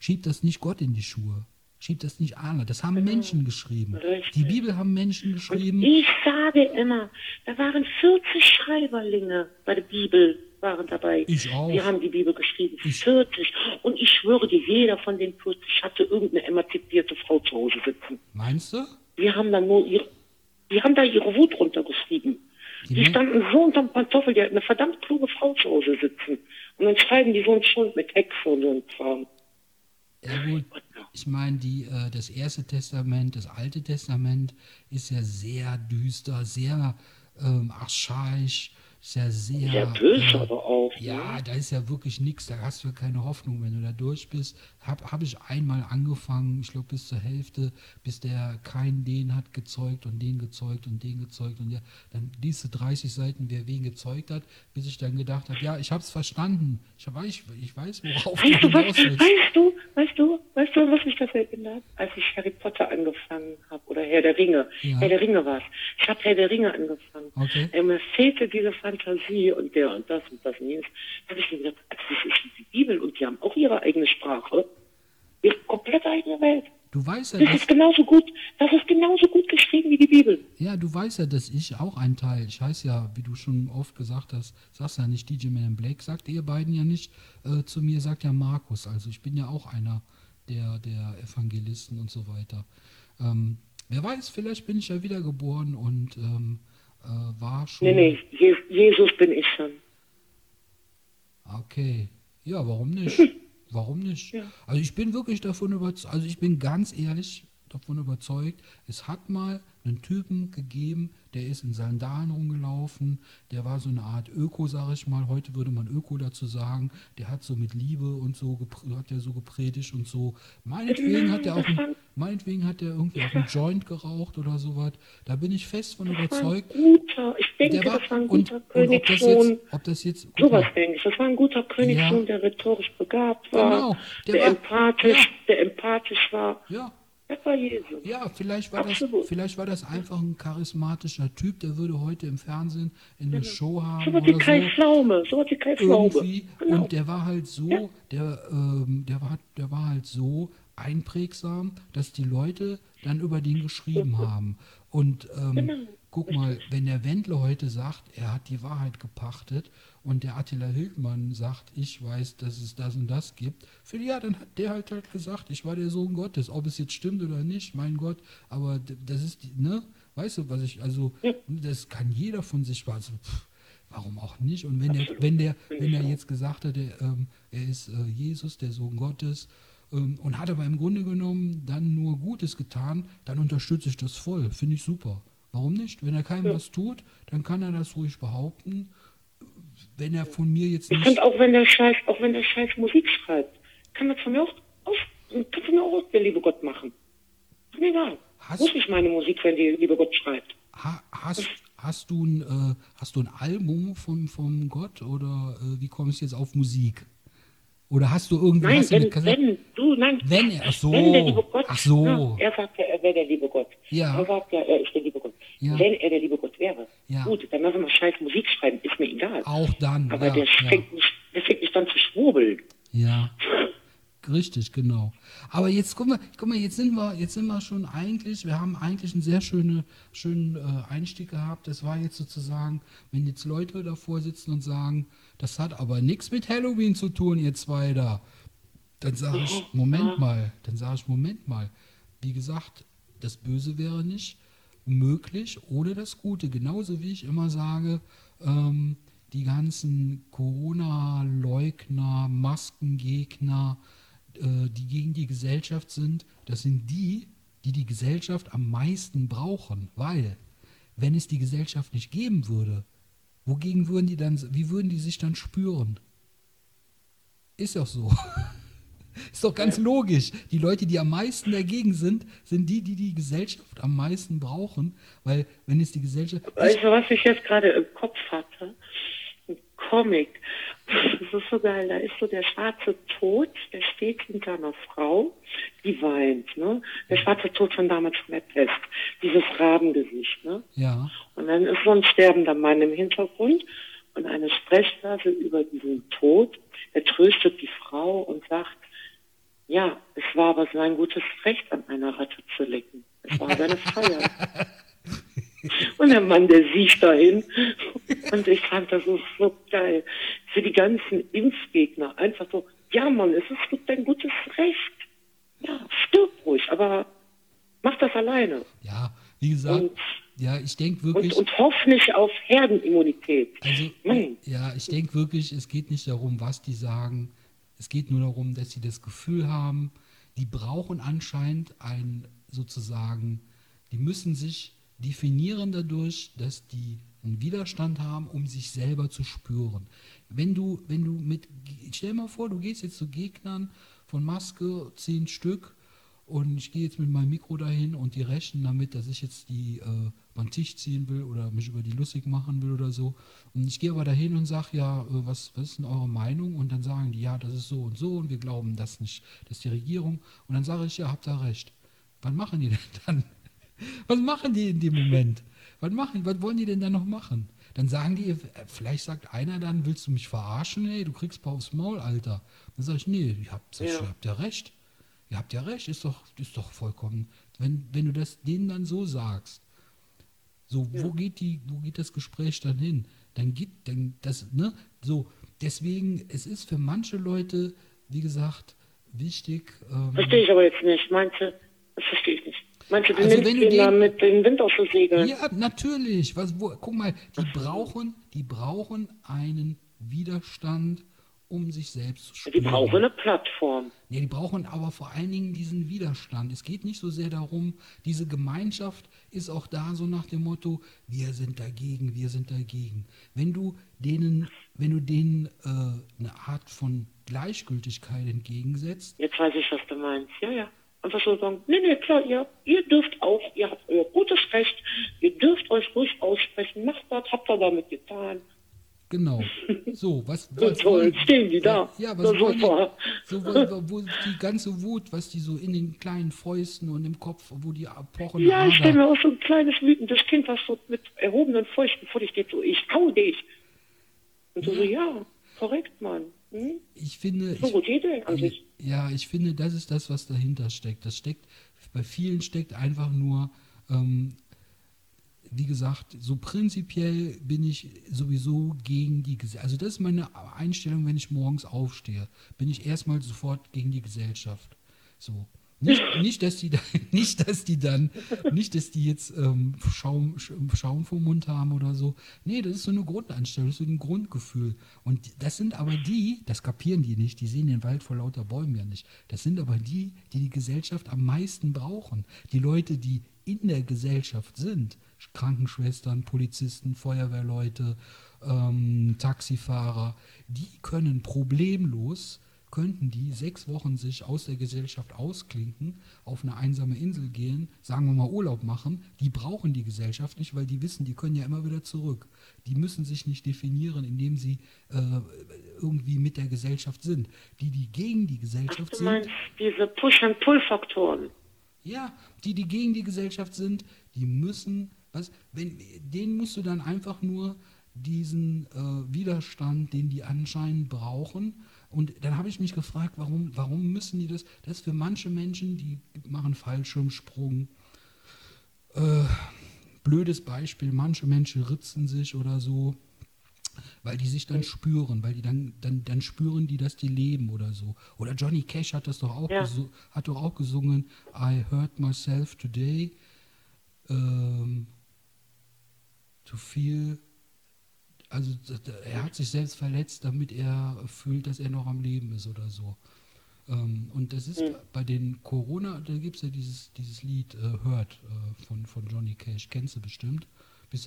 Schiebt das nicht Gott in die Schuhe. Schiebt das nicht Allah. Das haben Menschen geschrieben. Richtig. Die Bibel haben Menschen geschrieben. Und ich sage immer, da waren 40 Schreiberlinge bei der Bibel. Waren dabei. Ich auch. Die haben die Bibel geschrieben. 40. Und ich schwöre dir, jeder von den 40 hatte irgendeine emanzipierte Frau zu Hause sitzen. Meinst du? Die haben da ihre Wut runtergeschrieben. Die standen so unterm Pantoffel, die hat eine verdammt kluge Frau zu Hause sitzen. Und dann schreiben die so einen Schund mit Hexen und so einen Kram. Ja gut, ich meine, das Erste Testament, das Alte Testament ist ja sehr düster, sehr archaisch, ist ja sehr... Sehr böse aber auch. Ja, ne? Da ist ja wirklich nichts, da hast du ja keine Hoffnung, wenn du da durch bist. Hab ich einmal angefangen, ich glaube bis zur Hälfte, bis der Kain den hat gezeugt und den gezeugt und den gezeugt und ja, dann liest du 30 Seiten, wer wen gezeugt hat, bis ich dann gedacht habe, ja, ich hab's verstanden. Ich weiß, worauf du hinaus willst. Weißt du, was mich das erinnert? Als ich Harry Potter angefangen habe, oder Herr der Ringe. Ja. Herr der Ringe war's. Ich habe Herr der Ringe angefangen. Okay. Mir fehlte diese Fantasie und der und das und das und jenes. Da habe ich mir gedacht, das ist die Bibel und die haben auch ihre eigene Sprache. Ihre komplett eigene Welt. Du weißt ja, das ist genauso gut geschrieben wie die Bibel. Ja, du weißt ja, dass ich auch ein Teil, ich heiße ja, wie du schon oft gesagt hast, sagst ja nicht DJ Man in Black, sagt ihr beiden ja nicht, zu mir sagt ja Markus, also ich bin ja auch einer der Evangelisten und so weiter. Wer weiß, vielleicht bin ich ja wiedergeboren und war schon... Nee, Jesus bin ich schon. Okay, ja, warum nicht? Warum nicht? Ja. Also ich bin wirklich davon überzeugt, also ich bin ganz ehrlich davon überzeugt, es hat mal einen Typen gegeben, der ist in Sandalen rumgelaufen, der war so eine Art Öko, sag ich mal, heute würde man Öko dazu sagen, der hat so mit Liebe und so, hat der so gepredigt und so, meinetwegen hat der irgendwie auch einen Joint geraucht oder sowas, da bin ich fest von überzeugt. Das war ein guter Königssohn, ja. Der rhetorisch begabt war, genau. der empathisch war. Ja. Ja, vielleicht war das einfach ein charismatischer Typ, der würde heute im Fernsehen in eine Show haben. So hat die keine Pflaume. Genau. Und der war halt so, ja. der war halt so einprägsam, dass die Leute dann über den geschrieben haben. Und guck mal, wenn der Wendler heute sagt, er hat die Wahrheit gepachtet und der Attila Hildmann sagt, ich weiß, dass es das und das gibt, dann hat der halt gesagt, ich war der Sohn Gottes, ob es jetzt stimmt oder nicht, mein Gott, aber das ist, weißt du, was ich, das kann jeder von sich, also, warum auch nicht? Und wenn er jetzt gesagt hat, er ist Jesus, der Sohn Gottes, und hat aber im Grunde genommen dann nur Gutes getan, dann unterstütze ich das voll, finde ich super. Warum nicht? Wenn er keinem was tut, dann kann er das ruhig behaupten. Wenn er von mir jetzt nicht... Und auch wenn der Scheiß Musik schreibt, kann das von mir auch der liebe Gott machen. Ist mir egal. Ruf nicht meine Musik, wenn der liebe Gott schreibt. Hast du ein Album vom Gott oder wie kommst du jetzt auf Musik? Oder hast du irgendwie... Nein, wenn der liebe Gott, er sagt ja, er wäre der liebe Gott. Ja. Er sagt ja, er ist der liebe Gott. Ja. Wenn er der liebe Gott wäre, gut, dann lassen wir mal scheiß Musik schreiben, ist mir egal. Auch dann, aber der fängt mich dann zu schwurbeln. Ja, richtig, genau. Aber jetzt, guck mal, jetzt sind wir schon eigentlich, wir haben eigentlich einen sehr schönen Einstieg gehabt. Das war jetzt sozusagen, wenn jetzt Leute davor sitzen und sagen, das hat aber nichts mit Halloween zu tun, ihr zwei da. Dann sage ich, Moment mal. Wie gesagt, das Böse wäre nicht möglich ohne das Gute. Genauso wie ich immer sage, die ganzen Corona-Leugner, Maskengegner, die gegen die Gesellschaft sind, das sind die, die die Gesellschaft am meisten brauchen. Weil, wenn es die Gesellschaft nicht geben würde, wie würden die sich dann spüren? Ist doch so. Ist doch ganz logisch. Die Leute, die am meisten dagegen sind, sind die, die die Gesellschaft am meisten brauchen. Weil, wenn es die Gesellschaft... Weißt du, was ich jetzt gerade im Kopf hatte? Ein Comic. Das ist so geil. Da ist so der schwarze Tod, der steht hinter einer Frau, die weint, ne? Der schwarze Tod von damals von der Pest. Dieses Rabengesicht, ne? Ja. Und dann ist so ein sterbender Mann im Hintergrund und eine Sprechblase über diesen Tod. Er tröstet die Frau und sagt, ja, es war aber sein gutes Recht, an einer Ratte zu lecken. Es war seine Freiheit. Und der Mann, der sieht dahin. Und ich fand das so geil. Für die ganzen Impfgegner einfach so, ja Mann, es ist dein gutes Recht. Ja, stirb ruhig, aber mach das alleine. Ja, wie gesagt, Ja, ich denke wirklich... Und hoff nicht auf Herdenimmunität. Also, ja, ich denke wirklich, es geht nicht darum, was die sagen. Es geht nur darum, dass sie das Gefühl haben, die brauchen anscheinend ein sozusagen, die müssen sich definieren dadurch, dass die einen Widerstand haben, um sich selber zu spüren. Wenn du mit, stell dir mal vor, du gehst jetzt zu Gegnern von Maske, 10 Stück, und ich gehe jetzt mit meinem Mikro dahin und die rechnen damit, dass ich jetzt die an den Tisch ziehen will oder mich über die lustig machen will oder so. Und ich gehe aber dahin und sage, ja, was ist denn eure Meinung? Und dann sagen die, ja, das ist so und wir glauben das nicht, das ist die Regierung. Und dann sage ich, ja, habt ihr recht. Was machen die denn dann? Was machen die in dem Moment? Was wollen die denn dann noch machen? Dann sagen die, vielleicht sagt einer dann, willst du mich verarschen? Hey, du kriegst ein paar aufs Maul, Alter. Dann sage ich, nee, ihr habt ja recht. Ihr habt ja recht, ist doch vollkommen. Wenn du das denen dann so sagst, so, ja. Wo geht das Gespräch dann hin? Dann das, ne? So, deswegen, es ist für manche Leute, wie gesagt, wichtig. Verstehe ich aber jetzt nicht. Manche, das verstehe ich nicht. Manche gehen mit dem Wind aus den Segeln. Ja, natürlich. Guck mal, die brauchen einen Widerstand, um sich selbst zu spüren. Die brauchen eine Plattform. Ja, die brauchen aber vor allen Dingen diesen Widerstand. Es geht nicht so sehr darum, diese Gemeinschaft ist auch da so nach dem Motto, wir sind dagegen. Wenn du denen eine Art von Gleichgültigkeit entgegensetzt. Jetzt weiß ich, was du meinst. Ja, ja. Einfach so sagen, nee, klar, ihr dürft auch, ihr habt euer gutes Recht, ihr dürft euch ruhig aussprechen, macht das, habt ihr damit getan. Genau. So, was toll, stehen die da. Ja, was wollen die, so, wo die ganze Wut, was die so in den kleinen Fäusten und im Kopf, wo die pochen. Ja, ich stelle mir auch so ein kleines wütendes Kind, was so mit erhobenen Fäusten vor dich geht, so, ich hau dich. Und so, ja, korrekt, Mann. Hm? Ich finde... So gut Idee an sich. Ja, ich finde, das ist das, was dahinter steckt. Das steckt, bei vielen steckt einfach nur... wie gesagt, so prinzipiell bin ich sowieso gegen die Gesellschaft. Also das ist meine Einstellung, wenn ich morgens aufstehe, bin ich erstmal sofort gegen die Gesellschaft. So. Nicht, dass die jetzt Schaum vom Mund haben oder so. Nee, das ist so eine Grundeinstellung, das ist so ein Grundgefühl. Und das sind aber die, das kapieren die nicht, die sehen den Wald vor lauter Bäumen ja nicht. Das sind aber die, die die Gesellschaft am meisten brauchen. Die Leute, die in der Gesellschaft sind. Krankenschwestern, Polizisten, Feuerwehrleute, Taxifahrer, die können problemlos, könnten die 6 Wochen sich aus der Gesellschaft ausklinken, auf eine einsame Insel gehen, sagen wir mal Urlaub machen, die brauchen die Gesellschaft nicht, weil die wissen, die können ja immer wieder zurück. Die müssen sich nicht definieren, indem sie irgendwie mit der Gesellschaft sind. Die gegen die Gesellschaft sind... Du meinst diese Push-and-Pull-Faktoren? Ja, die gegen die Gesellschaft sind, die müssen... denen musst du dann einfach nur diesen Widerstand, den die anscheinend brauchen. Und dann habe ich mich gefragt, warum müssen die das? Das ist für manche Menschen, die machen Fallschirmsprung. Blödes Beispiel, manche Menschen ritzen sich oder so, weil die sich dann spüren, weil die dann spüren die, dass die leben oder so. Oder Johnny Cash hat das doch auch, hat doch auch gesungen, I hurt myself today. Zu viel, also er hat sich selbst verletzt, damit er fühlt, dass er noch am Leben ist oder so. Und das ist bei den Corona, da gibt es ja dieses Lied Hurt von Johnny Cash, kennst du bestimmt, bist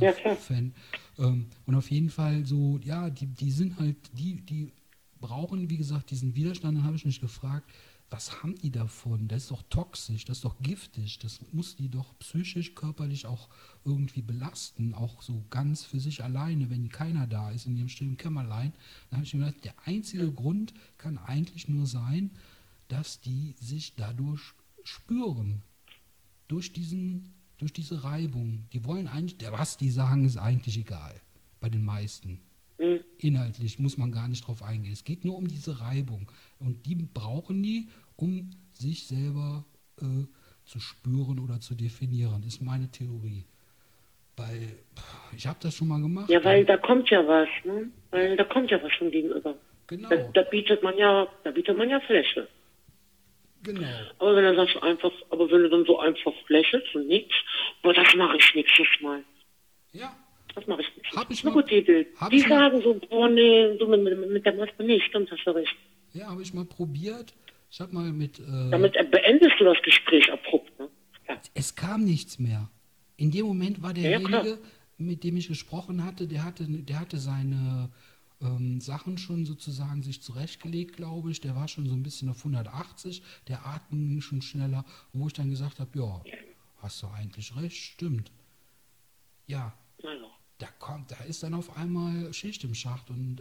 ja Fan. Und auf jeden Fall so, ja, die sind halt, die brauchen, wie gesagt, diesen Widerstand, dann habe ich mich gefragt, was haben die davon? Das ist doch toxisch, das ist doch giftig, das muss die doch psychisch, körperlich auch irgendwie belasten, auch so ganz für sich alleine, wenn keiner da ist in ihrem stillen Kämmerlein. Dann habe ich mir gedacht, der einzige Grund kann eigentlich nur sein, dass die sich dadurch spüren, durch diese Reibung. Die wollen eigentlich, was die sagen, ist eigentlich egal, bei den meisten. Inhaltlich muss man gar nicht drauf eingehen. Es geht nur um diese Reibung. Und die brauchen die, um sich selber zu spüren oder zu definieren. Ist meine Theorie. Weil, ich habe das schon mal gemacht. Ja, weil da kommt ja was, ne? Weil da kommt ja was vom Gegenüber. Genau. Da bietet man ja Fläche. Genau. Aber wenn er dann so einfach, lächelt und nichts, boah, das mache ich nächstes Mal. Ja. Das mache ich nicht. Die sagen so, boah, nee, so mit der Maske nicht, stimmt, hast du recht. Ja, habe ich mal probiert. Ich habe mal mit... Damit beendest du das Gespräch abrupt, ne? Ja. Es kam nichts mehr. In dem Moment war derjenige, mit dem ich gesprochen hatte, der hatte seine Sachen schon sozusagen sich zurechtgelegt, glaube ich. Der war schon so ein bisschen auf 180. Der Atem ging schon schneller, wo ich dann gesagt habe, ja, hast du eigentlich recht, stimmt. Ja, da ist dann auf einmal Schicht im Schacht und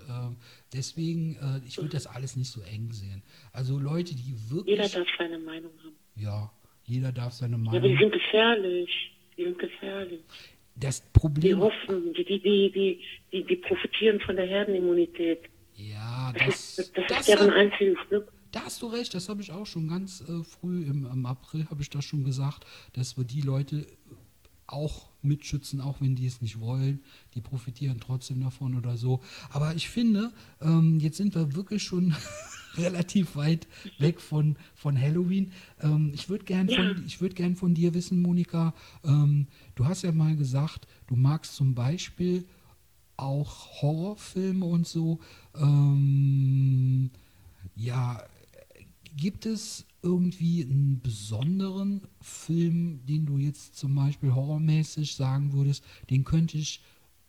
deswegen, ich würde das alles nicht so eng sehen. Also Leute, die wirklich... Jeder darf seine Meinung haben. Ja, jeder darf seine Meinung haben. Ja, aber die sind gefährlich. Das Problem... Die hoffen, die profitieren von der Herdenimmunität. Ja, das ist deren einziges Glück. Da hast du recht, das habe ich auch schon ganz früh im April, habe ich das schon gesagt, dass wir die Leute auch mitschützen, auch wenn die es nicht wollen. Die profitieren trotzdem davon oder so. Aber ich finde, jetzt sind wir wirklich schon relativ weit weg von Halloween. Ich würde gerne von dir wissen, Monika, du hast ja mal gesagt, du magst zum Beispiel auch Horrorfilme und so. Gibt es irgendwie einen besonderen Film, den du jetzt zum Beispiel horrormäßig sagen würdest, den könnte ich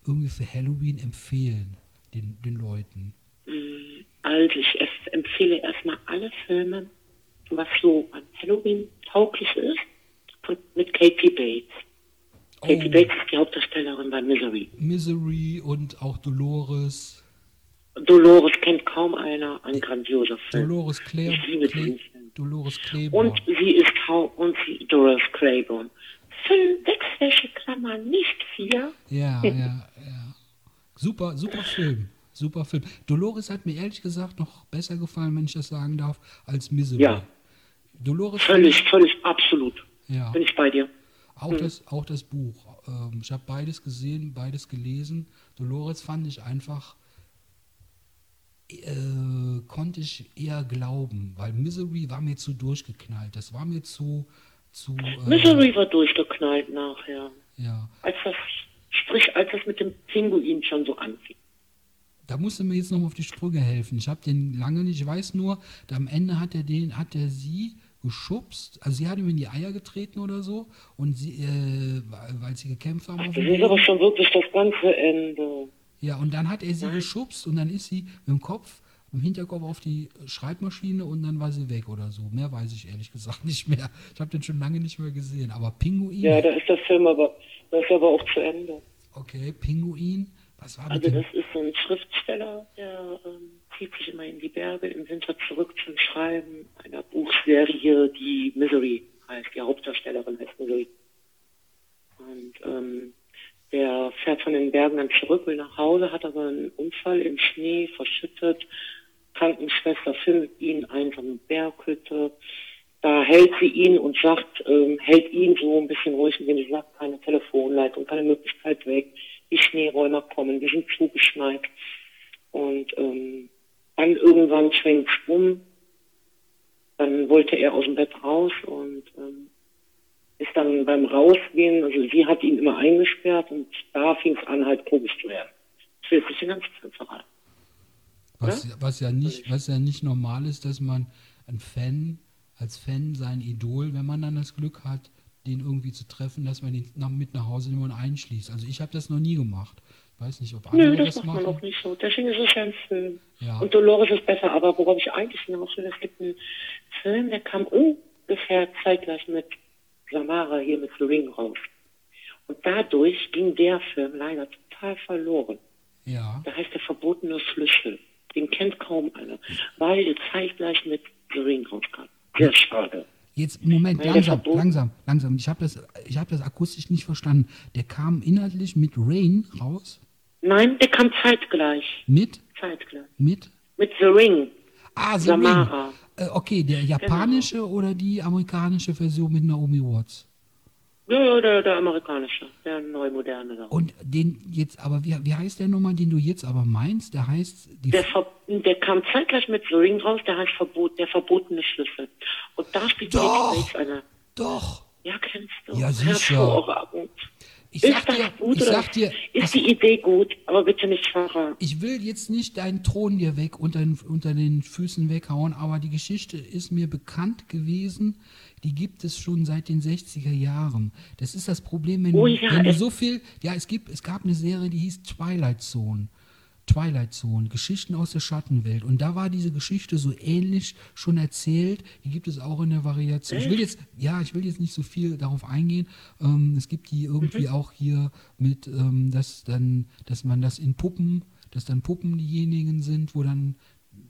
irgendwie für Halloween empfehlen, den Leuten? Also ich empfehle erstmal alle Filme, was so an Halloween tauglich ist, mit Kathy Bates. Kathy Bates ist die Hauptdarstellerin bei Misery. Misery und auch Dolores. Dolores kennt kaum einer, ein grandioser Film. Dolores Claiborne. Dolores Claiborne. 5, 6 welche Klammern, nicht 4. Ja. Super Film. Dolores hat mir ehrlich gesagt noch besser gefallen, wenn ich das sagen darf, als Misery. Ja. Dolores. Völlig, absolut. Ja. Bin ich bei dir. Auch das Buch. Ich habe beides gesehen, beides gelesen. Dolores fand ich einfach... konnte ich eher glauben, weil Misery war mir zu durchgeknallt. Das war mir zu Misery war durchgeknallt nachher. Ja. Als das mit dem Pinguin schon so anfing. Da musst du mir jetzt noch mal auf die Sprünge helfen. Ich habe den lange nicht. Ich weiß nur, am Ende hat er sie geschubst. Also sie hat ihm in die Eier getreten oder so und sie, weil sie gekämpft haben. Das ist aber schon wirklich das ganze Ende. Ja, und dann hat er sie geschubst und dann ist sie mit dem Kopf, im Hinterkopf auf die Schreibmaschine und dann war sie weg oder so. Mehr weiß ich ehrlich gesagt nicht mehr. Ich habe den schon lange nicht mehr gesehen, aber Pinguin... Ja, da ist der Film aber auch zu Ende. Okay, Pinguin, was war das? Also das ist so ein Schriftsteller, der zieht sich immer in die Berge im Winter zurück zum Schreiben einer Buchserie, die Misery heißt, die Hauptdarstellerin heißt Misery. Und der fährt von den Bergen dann zurück, will nach Hause, hat aber einen Unfall im Schnee, verschüttet. Krankenschwester findet ihn, einsame Berghütte. Da hält sie ihn und sagt, hält ihn so ein bisschen ruhig, indem sie sagt, keine Telefonleitung, keine Möglichkeit weg. Die Schneeräumer kommen, die sind zugeschneit. Und dann irgendwann schwingt es um. Dann wollte er aus dem Bett raus und... ist dann beim Rausgehen, also sie hat ihn immer eingesperrt und da fing es an, halt komisch zu werden. Das wird sich die ganze Zeit verraten. Was ja nicht normal ist, dass man als Fan sein Idol, wenn man dann das Glück hat, den irgendwie zu treffen, dass man ihn mit nach Hause nimmt und einschließt. Also ich habe das noch nie gemacht. Ich weiß nicht, ob andere das machen. Nö, das macht man auch nicht so. Deswegen ist es ja ein Film. Ja. Und Dolores ist besser, aber worauf ich eigentlich hinaus will, es gibt einen Film, der kam ungefähr zeitgleich mit Samara hier mit The Ring raus. Und dadurch ging der Film leider total verloren. Ja. Da heißt Der verbotene Schlüssel. Den kennt kaum einer, weil er zeitgleich mit The Ring rauskam. Sehr schade. Jetzt, Moment, langsam. Ich hab das akustisch nicht verstanden. Der kam inhaltlich mit Rain raus? Nein, der kam zeitgleich. Mit? Zeitgleich. Mit The Ring. Ah, The Samara. Ring. Okay, der japanische oder die amerikanische Version mit Naomi Watts? Ja, der amerikanische, der neumoderne da. Und den jetzt, aber wie heißt der nochmal, den du jetzt aber meinst? Der heißt... Der kam zeitgleich mit The Ring raus, der heißt Der verbotene Schlüssel. Und da spielt Kathy Bates eine... Doch! Ja, kennst du. Ja, sicher. Ist die Idee gut, aber bitte nicht Pfarrer. Ich will jetzt nicht deinen Thron dir weg unter den Füßen weghauen, aber die Geschichte ist mir bekannt gewesen. Die gibt es schon seit den 60er Jahren. Das ist das Problem, wenn du so viel... Ja, es gab eine Serie, die hieß Twilight Zone, Geschichten aus der Schattenwelt. Und da war diese Geschichte so ähnlich schon erzählt. Die gibt es auch in der Variation. Ich will jetzt nicht so viel darauf eingehen. Es gibt die irgendwie auch hier mit, dass dann Puppen diejenigen sind, wo dann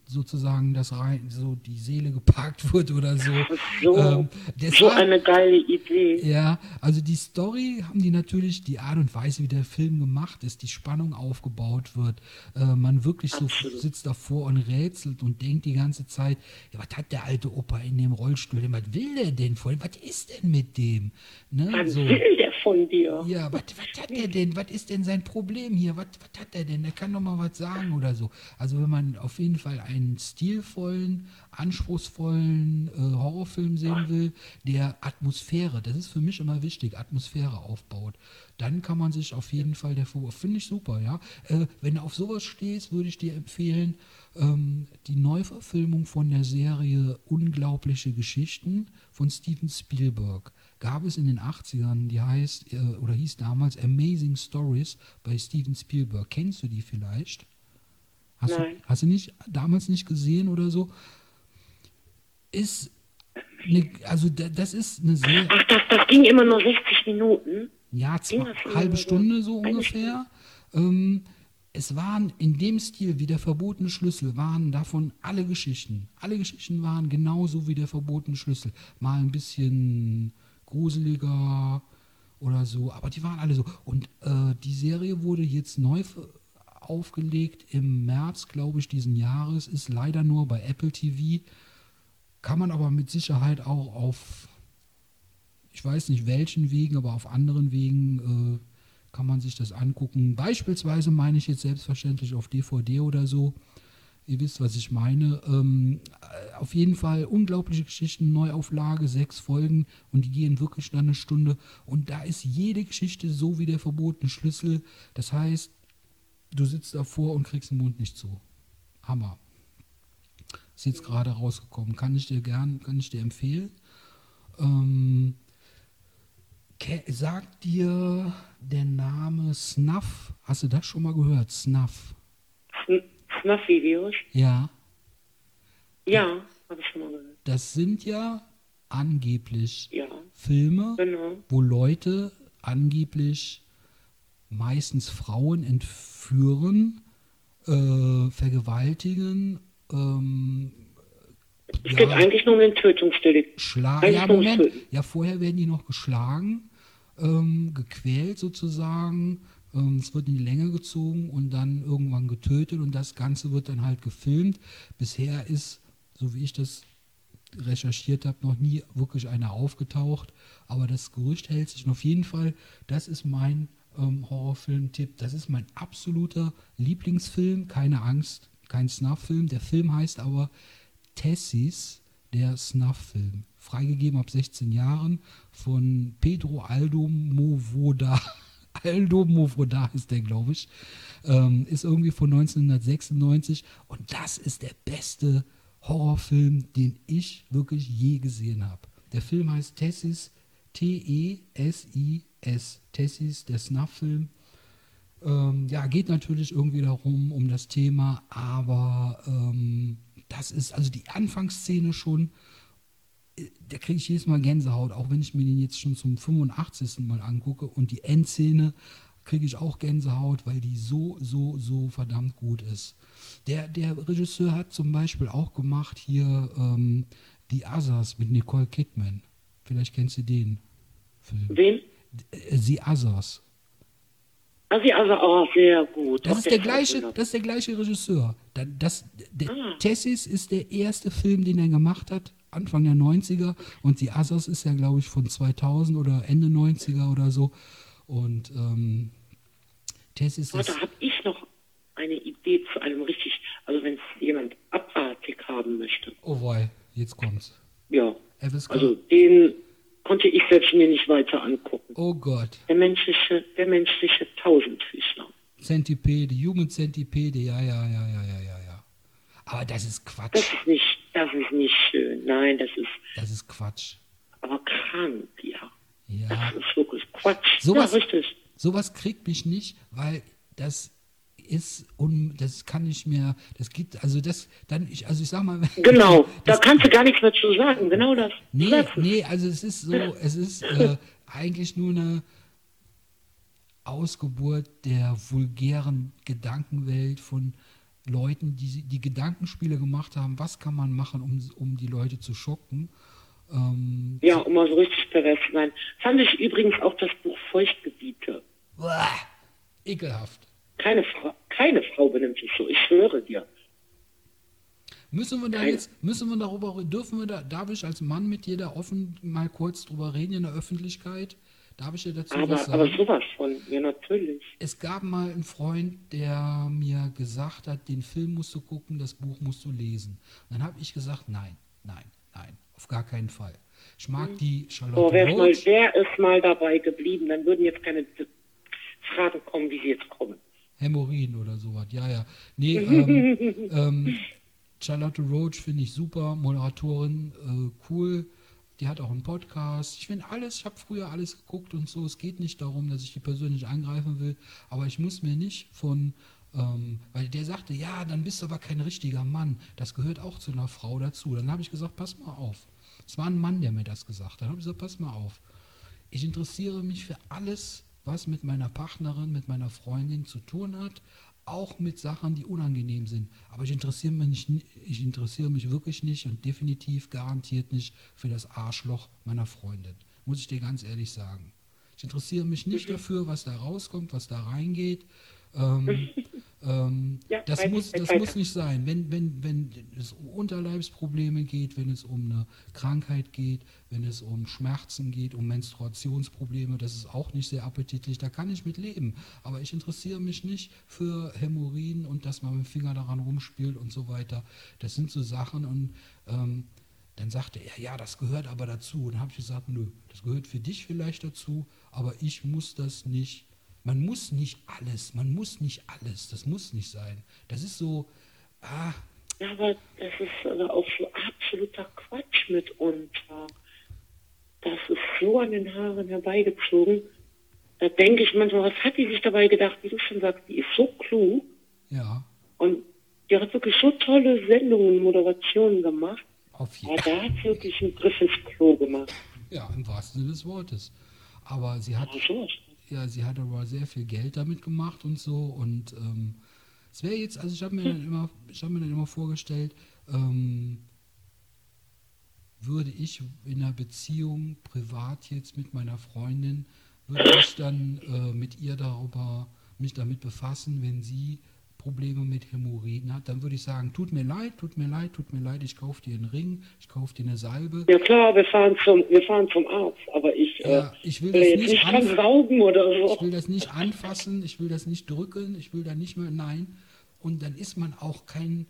sozusagen das rein, so die Seele geparkt wird oder so. So eine geile Idee. Ja, also die Story haben die natürlich, die Art und Weise, wie der Film gemacht ist, die Spannung aufgebaut wird, man wirklich so sitzt davor und rätselt und denkt die ganze Zeit, ja, was hat der alte Opa in dem Rollstuhl, was will der denn von, was ist denn mit dem? Ne? Was will der von dir? Ja, was hat der denn, was ist denn sein Problem hier, was hat der denn, der kann doch mal was sagen oder so. Also wenn man auf jeden Fall einen stilvollen, anspruchsvollen Horrorfilm sehen will, der Atmosphäre, das ist für mich immer wichtig, Atmosphäre aufbaut, dann kann man sich auf jeden Fall davor, finde ich super, ja. Wenn du auf sowas stehst, würde ich dir empfehlen, die Neuverfilmung von der Serie Unglaubliche Geschichten von Steven Spielberg. Gab es in den 80ern, die hieß damals Amazing Stories bei Steven Spielberg. Kennst du die vielleicht? Hast du nicht damals nicht gesehen oder so? Das ist eine Serie. Ach, das ging immer nur 60 Minuten? Ja, halbe Stunde so ungefähr. Es waren in dem Stil wie der verbotene Schlüssel, waren davon alle Geschichten. Alle Geschichten waren genauso wie der verbotene Schlüssel. Mal ein bisschen gruseliger oder so, aber die waren alle so. Und die Serie wurde jetzt neu aufgelegt im März, glaube ich, diesen Jahres, ist leider nur bei Apple TV, kann man aber mit Sicherheit auch auf, ich weiß nicht welchen Wegen, aber auf anderen Wegen kann man sich das angucken. Beispielsweise meine ich jetzt selbstverständlich auf DVD oder so. Ihr wisst, was ich meine. Auf jeden Fall Unglaubliche Geschichten, Neuauflage, 6 Folgen und die gehen wirklich dann eine Stunde. Und da ist jede Geschichte so wie der verbotene Schlüssel. Das heißt, du sitzt davor und kriegst den Mund nicht zu. Hammer. Ist jetzt gerade rausgekommen. Kann ich dir empfehlen. Sagt dir der Name Snuff? Hast du das schon mal gehört? Snuff. Snuff-Videos? Ja. Ja, habe ich schon mal gehört. Das sind ja angeblich Filme, wo Leute angeblich... meistens Frauen entführen, vergewaltigen. Es geht eigentlich nur um den Tötungsdelikt. Vorher werden die noch geschlagen, gequält sozusagen. Es wird in die Länge gezogen und dann irgendwann getötet und das Ganze wird dann halt gefilmt. Bisher ist, so wie ich das recherchiert habe, noch nie wirklich einer aufgetaucht. Aber das Gerücht hält sich und auf jeden Fall, das ist mein Horrorfilm-Tipp. Das ist mein absoluter Lieblingsfilm. Keine Angst, kein Snuff-Film. Der Film heißt aber Tesis, der Snuff-Film. Freigegeben ab 16 Jahren von Pedro Almodóvar. Almodóvar ist der, glaube ich. Ist irgendwie von 1996 und das ist der beste Horrorfilm, den ich wirklich je gesehen habe. Der Film heißt Tesis, T-E-S-I-S. Tesis, der Snuff-Film. Geht natürlich irgendwie darum, um das Thema, aber das ist, also die Anfangsszene schon, da kriege ich jedes Mal Gänsehaut, auch wenn ich mir den jetzt schon zum 85. Mal angucke und die Endszene kriege ich auch Gänsehaut, weil die so verdammt gut ist. Der Regisseur hat zum Beispiel auch gemacht hier The Others mit Nicole Kidman. Vielleicht kennst du den Film. Wen? The Others. The Others, auch sehr gut. Das ist der gleiche Regisseur. Tesis ist der erste Film, den er gemacht hat, Anfang der 90er und The Others ist ja, glaube ich, von 2000 oder Ende 90er oder so. Und Tesis ist... Da habe ich noch eine Idee zu einem richtig, also wenn es jemand abartig haben möchte. Oh wei, jetzt kommt's. Ja, also den konnte ich selbst mir nicht weiter angucken. Oh Gott. Der menschliche Tausendfüßler. Centipede, Jugendzentipede, ja. Aber das ist Quatsch. Das ist nicht schön. Nein, das ist Quatsch. Aber krank, ja. Ja. Das ist wirklich Quatsch. Ja, richtig. Sowas kriegt mich nicht, weil das ist und das kann ich mir, das gibt, also das, dann, ich, also ich sag mal... Genau, da kannst du gar nichts mehr zu sagen, genau das. Nee, also es ist so, es ist eigentlich nur eine Ausgeburt der vulgären Gedankenwelt von Leuten, die Gedankenspiele gemacht haben, was kann man machen, um die Leute zu schocken. Ja, um mal so richtig pervers zu sein. Fand ich übrigens auch das Buch Feuchtgebiete. Uah, ekelhaft. Keine Frau benimmt sich so, ich schwöre dir. Darf ich als Mann mit dir da offen mal kurz drüber reden in der Öffentlichkeit? Darf ich dir dazu was sagen? Aber sowas von, ja natürlich. Es gab mal einen Freund, der mir gesagt hat, den Film musst du gucken, das Buch musst du lesen. Und dann habe ich gesagt, nein, auf gar keinen Fall. Ich mag die Charlotte Roach. Wer ist mal dabei geblieben, dann würden jetzt keine Fragen kommen, wie sie jetzt kommen. Hämorrhoiden oder sowas, ja. Nee, Charlotte Roach finde ich super, Moderatorin, cool, die hat auch einen Podcast. Ich finde alles, ich habe früher alles geguckt und so, es geht nicht darum, dass ich die persönlich angreifen will, aber ich muss mir nicht von, weil der sagte, ja, dann bist du aber kein richtiger Mann, das gehört auch zu einer Frau dazu. Dann habe ich gesagt, pass mal auf. Es war ein Mann, der mir das gesagt hat. Dann habe ich gesagt, pass mal auf. Ich interessiere mich für alles, was mit meiner Partnerin, mit meiner Freundin zu tun hat, auch mit Sachen, die unangenehm sind. Aber ich interessiere mich wirklich nicht und definitiv garantiert nicht für das Arschloch meiner Freundin. Muss ich dir ganz ehrlich sagen. Ich interessiere mich nicht dafür, was da rauskommt, was da reingeht. Das muss nicht sein. Wenn es um Unterleibsprobleme geht, wenn es um eine Krankheit geht, wenn es um Schmerzen geht, um Menstruationsprobleme, das ist auch nicht sehr appetitlich, da kann ich mit leben. Aber ich interessiere mich nicht für Hämorrhoiden und dass man mit dem Finger daran rumspielt und so weiter. Das sind so Sachen und dann sagte er, ja, das gehört aber dazu. Und habe ich gesagt, nö, das gehört für dich vielleicht dazu, aber ich muss das nicht. Man muss nicht alles, das muss nicht sein. Das ist so, Ja, aber das ist also auch so absoluter Quatsch mitunter. Das ist so an den Haaren herbeigezogen. Da denke ich manchmal, was hat die sich dabei gedacht, wie du schon sagst, die ist so klug. Ja. Und die hat wirklich so tolle Sendungen, Moderationen gemacht. Auf jeden Fall. Da hat sie wirklich einen Griff ins Klo gemacht. Ja, im wahrsten Sinne des Wortes. Aber sie hat... Ja, sie hat aber sehr viel Geld damit gemacht und so. Und es wäre jetzt, also ich habe mir dann immer vorgestellt, würde ich in einer Beziehung privat jetzt mit meiner Freundin, würde ich dann mit ihr darüber, mich damit befassen, wenn sie Probleme mit Hämorrhoiden hat, dann würde ich sagen, tut mir leid, ich kaufe dir einen Ring, ich kaufe dir eine Salbe. Ja klar, wir fahren zum Arzt, aber ich will das nicht anfassen, ich will das nicht drücken, ich will da nicht mehr, nein. Und dann ist man auch kein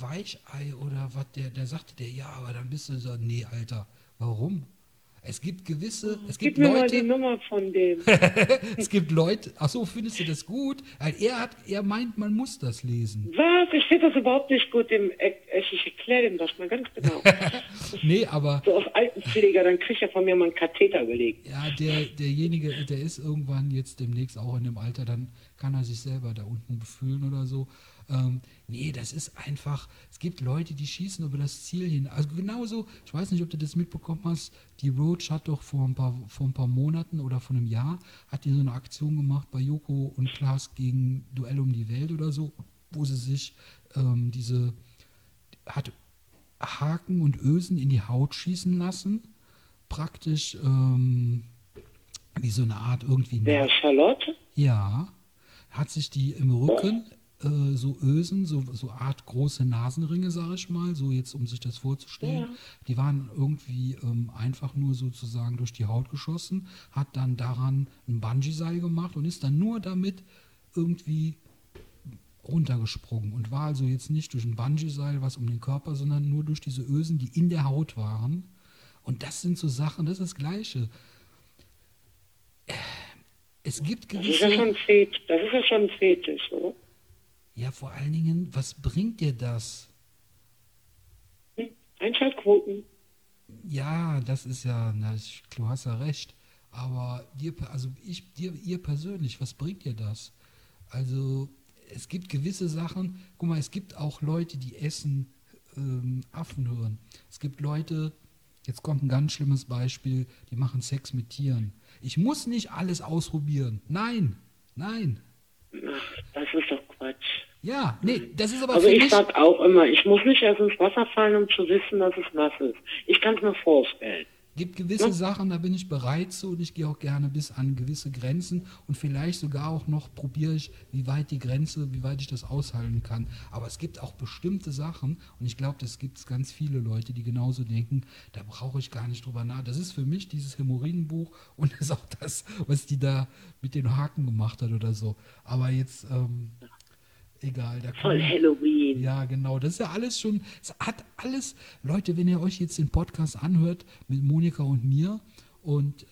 Weichei oder was, der sagte der, ja, aber dann bist du so, nee, Alter, warum? Es gibt Leute... Gib mir mal die Nummer von dem. Es gibt Leute... Ach so, findest du das gut? Er meint, man muss das lesen. Was? Ich finde das überhaupt nicht gut. Ich erkläre dem das mal ganz genau. Nee, aber... So auf Altenpfleger, dann kriegt er von mir mal einen Katheter gelegt. Ja, derjenige, der ist irgendwann jetzt demnächst auch in dem Alter, dann kann er sich selber da unten befühlen oder so. Nee, das ist einfach, es gibt Leute, die schießen über das Ziel hin. Also genauso, ich weiß nicht, ob du das mitbekommen hast, die Roach hat doch vor ein paar Monaten oder vor einem Jahr, hat die so eine Aktion gemacht bei Joko und Klaas gegen Duell um die Welt oder so, wo sie sich hat Haken und Ösen in die Haut schießen lassen, praktisch wie so eine Art irgendwie... Wer, Charlotte? Ja, hat sich die im Rücken... so Ösen, so Art große Nasenringe, sage ich mal, so jetzt, um sich das vorzustellen. Ja. Die waren irgendwie einfach nur sozusagen durch die Haut geschossen, hat dann daran ein Bungee-Seil gemacht und ist dann nur damit irgendwie runtergesprungen und war also jetzt nicht durch ein Bungee-Seil was um den Körper, sondern nur durch diese Ösen, die in der Haut waren. Und das sind so Sachen, das ist das Gleiche. Es gibt gewisse... Das ist ja schon ein Fetisch, oder? Ja, vor allen Dingen, was bringt dir das? Einschaltquoten. Ja, das ist ja, du hast ja recht. Aber ihr persönlich, was bringt dir das? Also, es gibt gewisse Sachen, guck mal, es gibt auch Leute, die essen Affenhirn. Es gibt Leute, jetzt kommt ein ganz schlimmes Beispiel, die machen Sex mit Tieren. Ich muss nicht alles ausprobieren. Nein. Ach, das ist doch Quatsch. Ja, nee, das ist aber also für mich... Also ich sag auch immer, ich muss nicht erst ins Wasser fallen, um zu wissen, dass es nass ist. Ich kann es mir vorstellen. Es gibt gewisse Sachen, da bin ich bereit zu und ich gehe auch gerne bis an gewisse Grenzen und vielleicht sogar auch noch probiere ich, wie weit ich das aushalten kann. Aber es gibt auch bestimmte Sachen und ich glaube, das gibt es ganz viele Leute, die genauso denken, da brauche ich gar nicht drüber nach. Das ist für mich dieses Hämorrhoidenbuch und das ist auch das, was die da mit den Haken gemacht hat oder so. Aber jetzt... Egal. Voll Halloween. Ja, genau. Das ist ja alles schon, es hat alles, Leute, wenn ihr euch jetzt den Podcast anhört mit Monika und mir und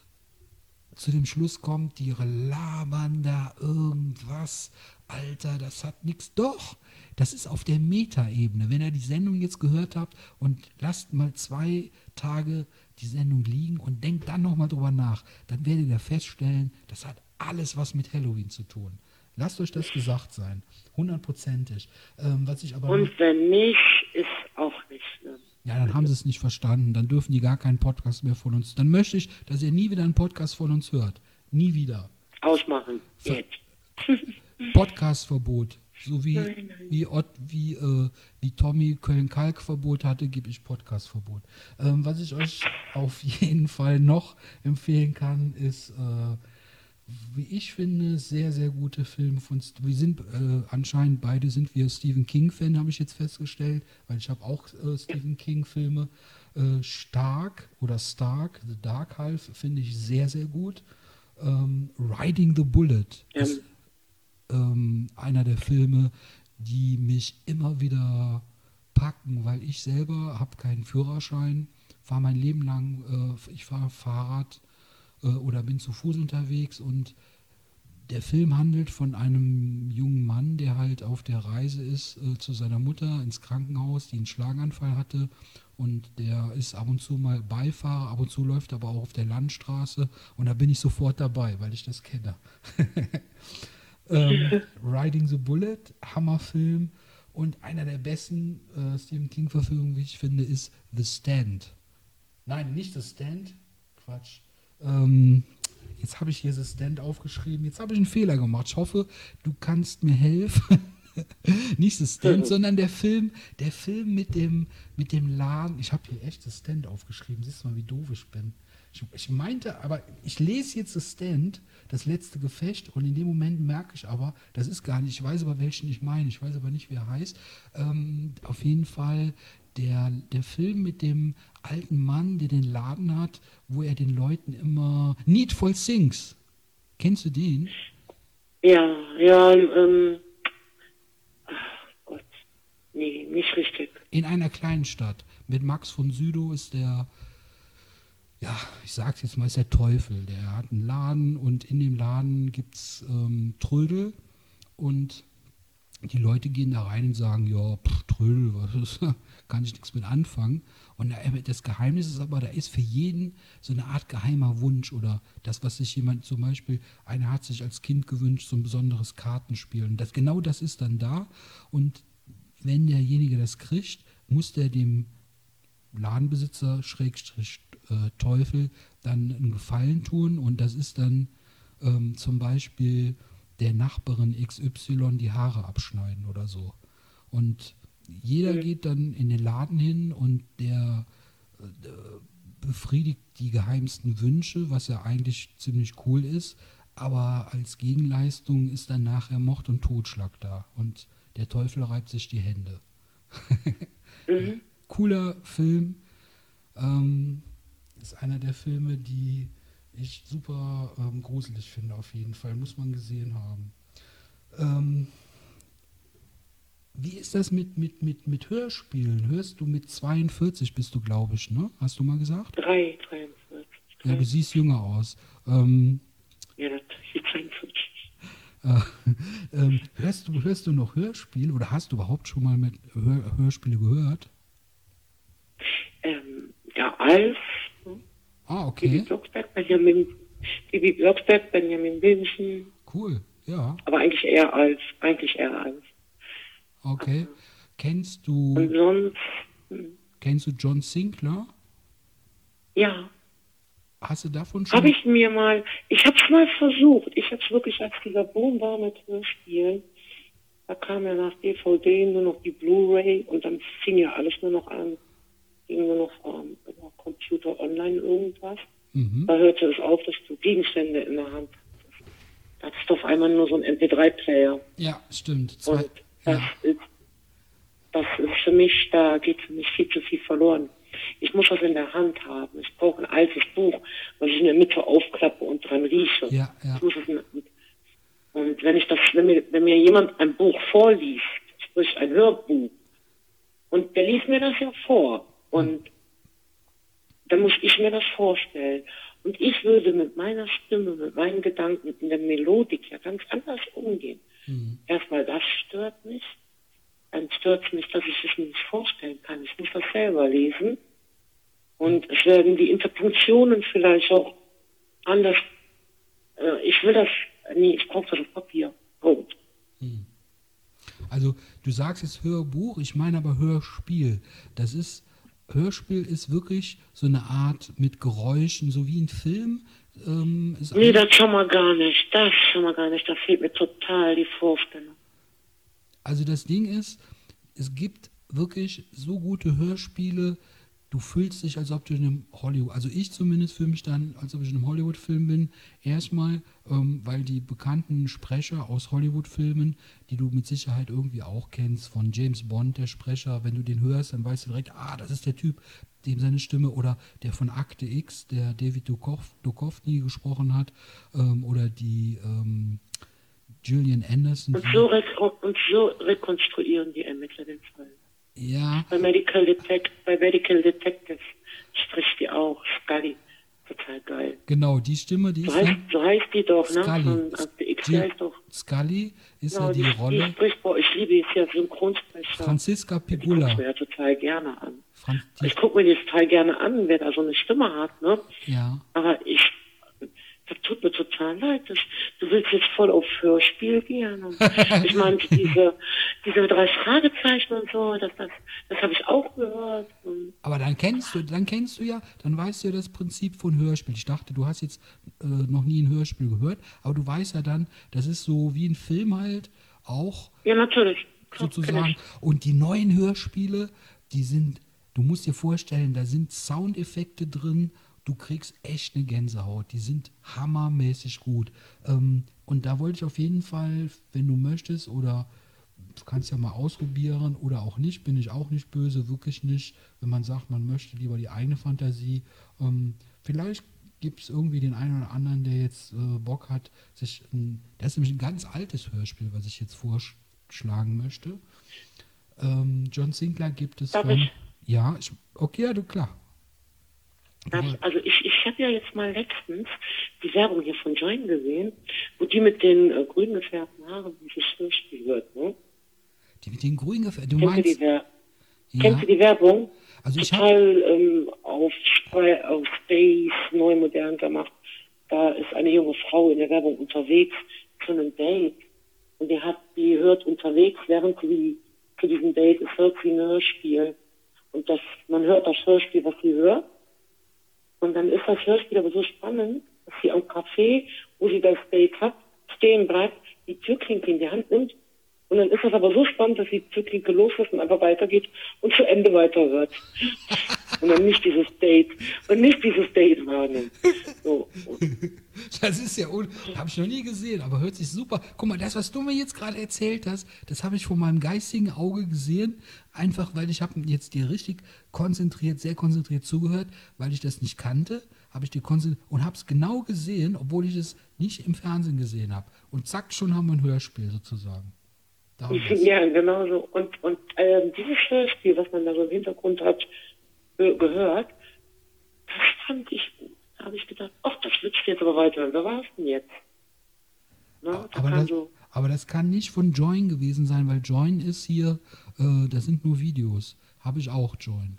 zu dem Schluss kommt, die labern da irgendwas, Alter, das hat nichts. Doch, das ist auf der Meta-Ebene. Wenn ihr die Sendung jetzt gehört habt und lasst mal 2 Tage die Sendung liegen und denkt dann nochmal drüber nach, dann werdet ihr feststellen, das hat alles was mit Halloween zu tun. Lasst euch das gesagt sein, 100%ig. Was ich aber und wenn nicht, ist auch nicht schlimm. Ja, dann haben sie es nicht verstanden, dann dürfen die gar keinen Podcast mehr von uns. Dann möchte ich, dass ihr nie wieder einen Podcast von uns hört. Nie wieder. Ausmachen, jetzt. Podcast-Verbot. So wie wie Tommy Köln-Kalk-Verbot hatte, gebe ich Podcast-Verbot. Was ich euch auf jeden Fall noch empfehlen kann, ist... wie ich finde, sehr, sehr gute Filme von... Wir sind anscheinend beide sind wir Stephen King-Fan, habe ich jetzt festgestellt, weil ich habe auch Stephen King-Filme. Stark, The Dark Half, finde ich sehr, sehr gut. Riding the Bullet ist einer der Filme, die mich immer wieder packen, weil ich selber habe keinen Führerschein, fahre mein Leben lang, ich fahre Fahrrad, oder bin zu Fuß unterwegs und der Film handelt von einem jungen Mann, der halt auf der Reise ist zu seiner Mutter ins Krankenhaus, die einen Schlaganfall hatte und der ist ab und zu mal Beifahrer, ab und zu läuft aber auch auf der Landstraße und da bin ich sofort dabei, weil ich das kenne. Riding the Bullet, Hammerfilm und einer der besten Stephen King-Verfilmungen, wie ich finde, ist The Stand. Nein, nicht The Stand, Quatsch. Jetzt habe ich hier das Stand aufgeschrieben. Jetzt habe ich einen Fehler gemacht. Ich hoffe, du kannst mir helfen. Nicht das Stand, sondern der Film mit dem Laden. Ich habe hier echt das Stand aufgeschrieben. Siehst du mal, wie doof ich bin. Ich meinte, aber ich lese jetzt das Stand, das letzte Gefecht, und in dem Moment merke ich aber, das ist gar nicht, ich weiß aber, welchen ich meine. Ich weiß aber nicht, wie er heißt. Auf jeden Fall der Film mit dem alten Mann, der den Laden hat, wo er den Leuten immer... Needful Things. Kennst du den? Ja, ach Gott. Nee, nicht richtig. In einer kleinen Stadt. Mit Max von Sydow ist der... Ja, ich sag's jetzt mal, ist der Teufel. Der hat einen Laden und in dem Laden gibt's Trödel und... Die Leute gehen da rein und sagen, ja, Trödel, was ist, kann ich nichts mit anfangen. Und das Geheimnis ist aber, da ist für jeden so eine Art geheimer Wunsch oder das, was sich jemand zum Beispiel, einer hat sich als Kind gewünscht, so ein besonderes Kartenspiel. Und das, genau das ist dann da. Und wenn derjenige das kriegt, muss der dem Ladenbesitzer, Schrägstrich Teufel, dann einen Gefallen tun. Und das ist dann zum Beispiel... der Nachbarin XY die Haare abschneiden oder so. Und jeder geht dann in den Laden hin und der befriedigt die geheimsten Wünsche, was ja eigentlich ziemlich cool ist, aber als Gegenleistung ist dann nachher Mord und Totschlag da. Und Der Teufel reibt sich die Hände. Mhm. Cooler Film. Ist einer der Filme, die ich super gruselig finde, auf jeden Fall. Muss man gesehen haben. Wie ist das mit Hörspielen? Hörst du mit 42 bist du, glaube ich, ne? Hast du mal gesagt? 43. Ja, du siehst jünger aus. Ja, das ist 43. Hörst du noch Hörspiele oder hast du überhaupt schon mal mit Hörspiele gehört? Ja, Alf. Ne? Ah, okay. Bibi Blocksberg, Benjamin Binsen. Cool, ja. Aber eigentlich eher Alf. Okay. Kennst du John Sinclair? Ja. Hast du davon schon? Ich habe es mal versucht. Ich habe es wirklich, als dieser Boom war mit Hörspielen. Da kam ja nach DVD nur noch die Blu-ray und dann fing ja alles nur noch an. Ging nur noch über Computer online irgendwas. Mhm. Da hörte es auf, dass du Gegenstände in der Hand hattest. Da hattest du auf einmal nur so einen MP3-Player. Ja, stimmt. Und das ist für mich, da geht für mich viel zu viel verloren. Ich muss das in der Hand haben. Ich brauche ein altes Buch, was ich in der Mitte aufklappe und dran rieche. Ja, ja. Ich muss es und wenn mir jemand ein Buch vorliest, sprich ein Hörbuch, und der liest mir das ja vor, und dann muss ich mir das vorstellen. Und ich würde mit meiner Stimme, mit meinen Gedanken, in der Melodik ja ganz anders umgehen. Mhm. Erstmal, das stört mich. Dann stört es mich, dass ich es mir nicht vorstellen kann. Ich muss das selber lesen. Und es werden die Interpunktionen vielleicht auch anders. Ich brauche das auf Papier. Punkt. Also, du sagst jetzt Hörbuch, ich meine aber Hörspiel. Hörspiel ist wirklich so eine Art mit Geräuschen, so wie ein Film. Nee, das schon mal gar nicht. Da fehlt mir total die Vorstellung. Also das Ding ist, es gibt wirklich so gute Hörspiele, du fühlst dich, als ob du in einem Hollywood, also ich zumindest fühle mich dann, als ob ich in einem Hollywood-Film bin, erstmal, weil die bekannten Sprecher aus Hollywood-Filmen, die du mit Sicherheit irgendwie auch kennst, von James Bond, der Sprecher, wenn du den hörst, dann weißt du direkt, das ist der Typ, dem seine Stimme, oder der von Akte X, der David Duchovny gesprochen hat, oder die Julian Anderson. Und so rekonstruieren die Ermittler den Fall. Ja. Bei Medical Detectives spricht die auch Scully. Total geil. Genau, die Stimme, die so heißt die doch, Scully. Ne? Scully ist genau, ja die Rolle. Ich liebe es ja Synchronsprecher. Franziska Pegula. Ich gucke mir ja total gerne an. Wer da so eine Stimme hat, ne? Ja. Aber das tut mir total leid. Du willst jetzt voll auf Hörspiel gehen. Und ich meine, diese 3 Fragezeichen und so, das habe ich auch gehört. Und aber dann weißt du ja das Prinzip von Hörspiel. Ich dachte, du hast jetzt noch nie ein Hörspiel gehört, aber du weißt ja dann, das ist so wie ein Film halt auch. Ja, natürlich. Sozusagen. Und die neuen Hörspiele, du musst dir vorstellen, da sind Soundeffekte drin. Du kriegst echt eine Gänsehaut. Die sind hammermäßig gut. Und da wollte ich auf jeden Fall, wenn du möchtest, oder du kannst ja mal ausprobieren oder auch nicht, bin ich auch nicht böse, wirklich nicht. Wenn man sagt, man möchte lieber die eigene Fantasie. Vielleicht gibt es irgendwie den einen oder anderen, der jetzt Bock hat, das ist nämlich ein ganz altes Hörspiel, was ich jetzt vorschlagen möchte. John Sinclair gibt es. Klar. Also ich habe ja jetzt mal letztens die Werbung hier von Join gesehen, wo die mit den grün gefärbten Haaren dieses Hörspiel hört, ne? Die mit den grün gefärbten, Kennst du die Werbung? Also auf Space neu modern gemacht. Da ist eine junge Frau in der Werbung unterwegs zu einem Date und die hört unterwegs, während sie zu diesem Date ist, hört sie ein Hörspiel und man hört das Hörspiel, was sie hört. Und dann ist das Hörspiel aber so spannend, dass sie am Café, wo sie das Date hat, stehen bleibt, die Türklinke in die Hand nimmt. Und dann ist das aber so spannend, dass die Türklinke loslässt und einfach weitergeht und zu Ende weiterhört. und dann nicht dieses Date wahrnehmen. So. Das ist ja, habe ich noch nie gesehen, aber hört sich super. Guck mal, das, was du mir jetzt gerade erzählt hast, das habe ich vor meinem geistigen Auge gesehen, einfach weil ich habe jetzt dir richtig konzentriert, sehr konzentriert zugehört, weil ich das nicht kannte, habe ich dir konzentriert und habe es genau gesehen, obwohl ich es nicht im Fernsehen gesehen habe. Und zack, schon haben wir ein Hörspiel sozusagen. Ja, genau so. Und dieses Hörspiel, was man da so im Hintergrund hat, gehört, das fand ich, habe ich gedacht, ach, das willst du jetzt aber weiterhören. Wer war es denn jetzt? Na, aber das kann nicht von Join gewesen sein, weil Join ist hier, das sind nur Videos. Habe ich auch Join.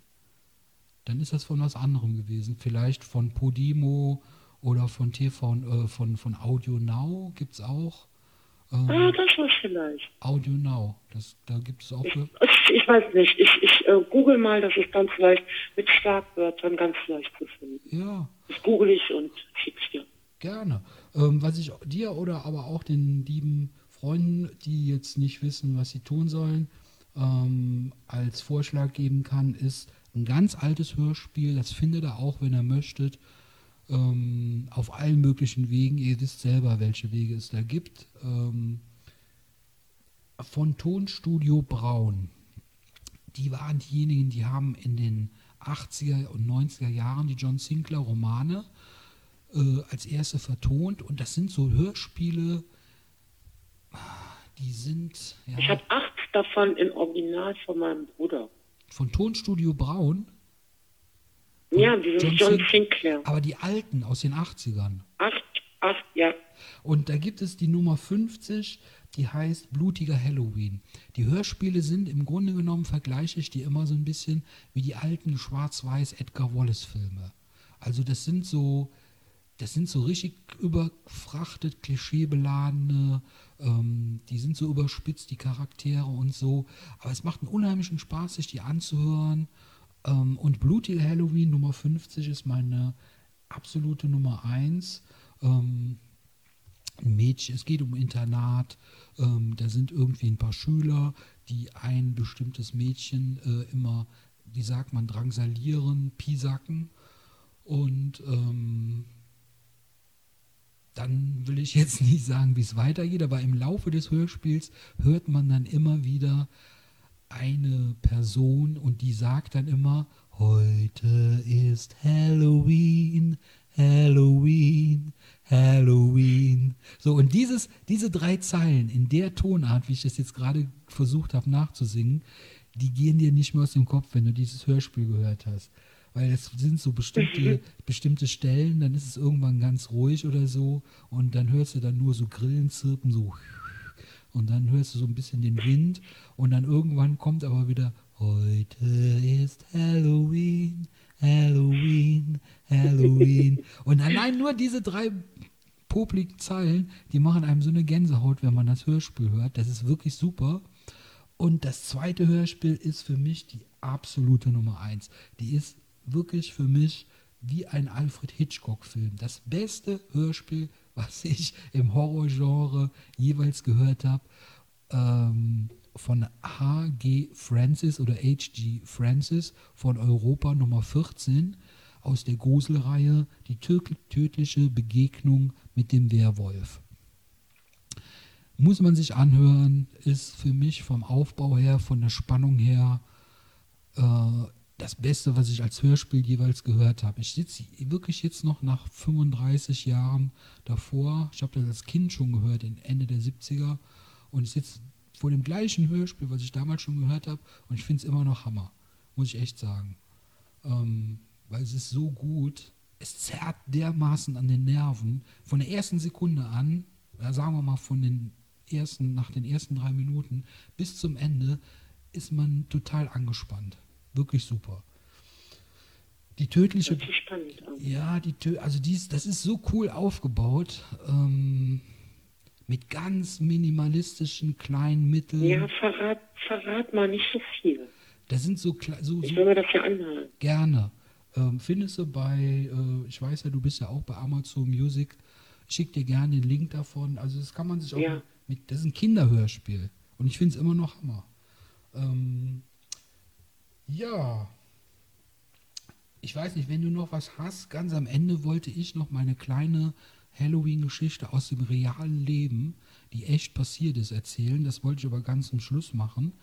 Dann ist das von was anderem gewesen. Vielleicht von Podimo oder von TV, von Audio Now gibt es auch. Das war's vielleicht. Audio Now, da gibt es auch... Ich weiß nicht, ich google mal, das ist ganz leicht, mit Schlagwörtern ganz leicht zu finden. Ja. Das google ich und schick's dir. Gerne. Was ich dir oder aber auch den lieben Freunden, die jetzt nicht wissen, was sie tun sollen, als Vorschlag geben kann, ist ein ganz altes Hörspiel, das findet ihr auch, wenn ihr möchtet, auf allen möglichen Wegen, ihr wisst selber, welche Wege es da gibt, von Tonstudio Braun. Die waren diejenigen, die haben in den 80er und 90er Jahren die John Sinclair Romane als erste vertont, und das sind so Hörspiele, die sind... Ja, ich habe 8 davon im Original von meinem Bruder. Von Tonstudio Braun? Und ja, die sind John Sinclair. Aber die alten aus den 80ern. Acht, ja. Und da gibt es die Nummer 50, die heißt Blutiger Halloween. Die Hörspiele sind im Grunde genommen, vergleiche ich die immer so ein bisschen wie die alten schwarz-weiß Edgar Wallace Filme. Also das sind so richtig überfrachtet, klischeebeladene, die sind so überspitzt, die Charaktere und so. Aber es macht einen unheimlichen Spaß, sich die anzuhören. Und Blutige Halloween Nummer 50 ist meine absolute Nummer 1. Es geht um Internat, da sind irgendwie ein paar Schüler, die ein bestimmtes Mädchen immer, wie sagt man, drangsalieren, piesacken. Und dann will ich jetzt nicht sagen, wie es weitergeht, aber im Laufe des Hörspiels hört man dann immer wieder eine Person, und die sagt dann immer, heute ist Halloween, Halloween, Halloween. So, und diese 3 Zeilen in der Tonart, wie ich das jetzt gerade versucht habe nachzusingen, die gehen dir nicht mehr aus dem Kopf, wenn du dieses Hörspiel gehört hast. Weil das sind so bestimmte Stellen, dann ist es irgendwann ganz ruhig oder so, und dann hörst du dann nur so Grillen zirpen, so, und dann hörst du so ein bisschen den Wind, und dann irgendwann kommt aber wieder, heute ist Halloween, Halloween, Halloween. Und allein nur diese 3 popligen Zeilen, die machen einem so eine Gänsehaut, wenn man das Hörspiel hört. Das ist wirklich super. Und das zweite Hörspiel ist für mich die absolute Nummer 1. Die ist wirklich für mich wie ein Alfred Hitchcock-Film. Das beste Hörspiel, was ich im Horrorgenre jeweils gehört habe, von H.G. Francis oder H.G. Francis von Europa Nummer 14 aus der Gruselreihe Die tödliche Begegnung mit dem Werwolf. Muss man sich anhören, ist für mich vom Aufbau her, von der Spannung her, das Beste, was ich als Hörspiel jeweils gehört habe. Ich sitze wirklich jetzt noch nach 35 Jahren davor. Ich habe das als Kind schon gehört, Ende der 70er. Und ich sitze vor dem gleichen Hörspiel, was ich damals schon gehört habe. Und ich finde es immer noch Hammer, muss ich echt sagen. Weil es ist so gut. Es zerrt dermaßen an den Nerven. Von der ersten Sekunde an, sagen wir mal nach den ersten 3 Minuten bis zum Ende, ist man total angespannt. Wirklich super. Die tödliche... Spannend. Ja, das ist so cool aufgebaut. Mit ganz minimalistischen, kleinen Mitteln. Ja, verrat mal nicht so viel. Das sind so... ich will mir das ja anhören. Gerne. Findest du bei... ich weiß ja, du bist ja auch bei Amazon Music. Ich schicke dir gerne den Link davon. Also das kann man sich auch... Ja. Das ist ein Kinderhörspiel. Und ich finde es immer noch Hammer. Ja, Ich weiß nicht, wenn du noch was hast, ganz am Ende wollte ich noch meine kleine Halloween-Geschichte aus dem realen Leben, die echt passiert ist, erzählen. Das wollte ich aber ganz zum Schluss machen.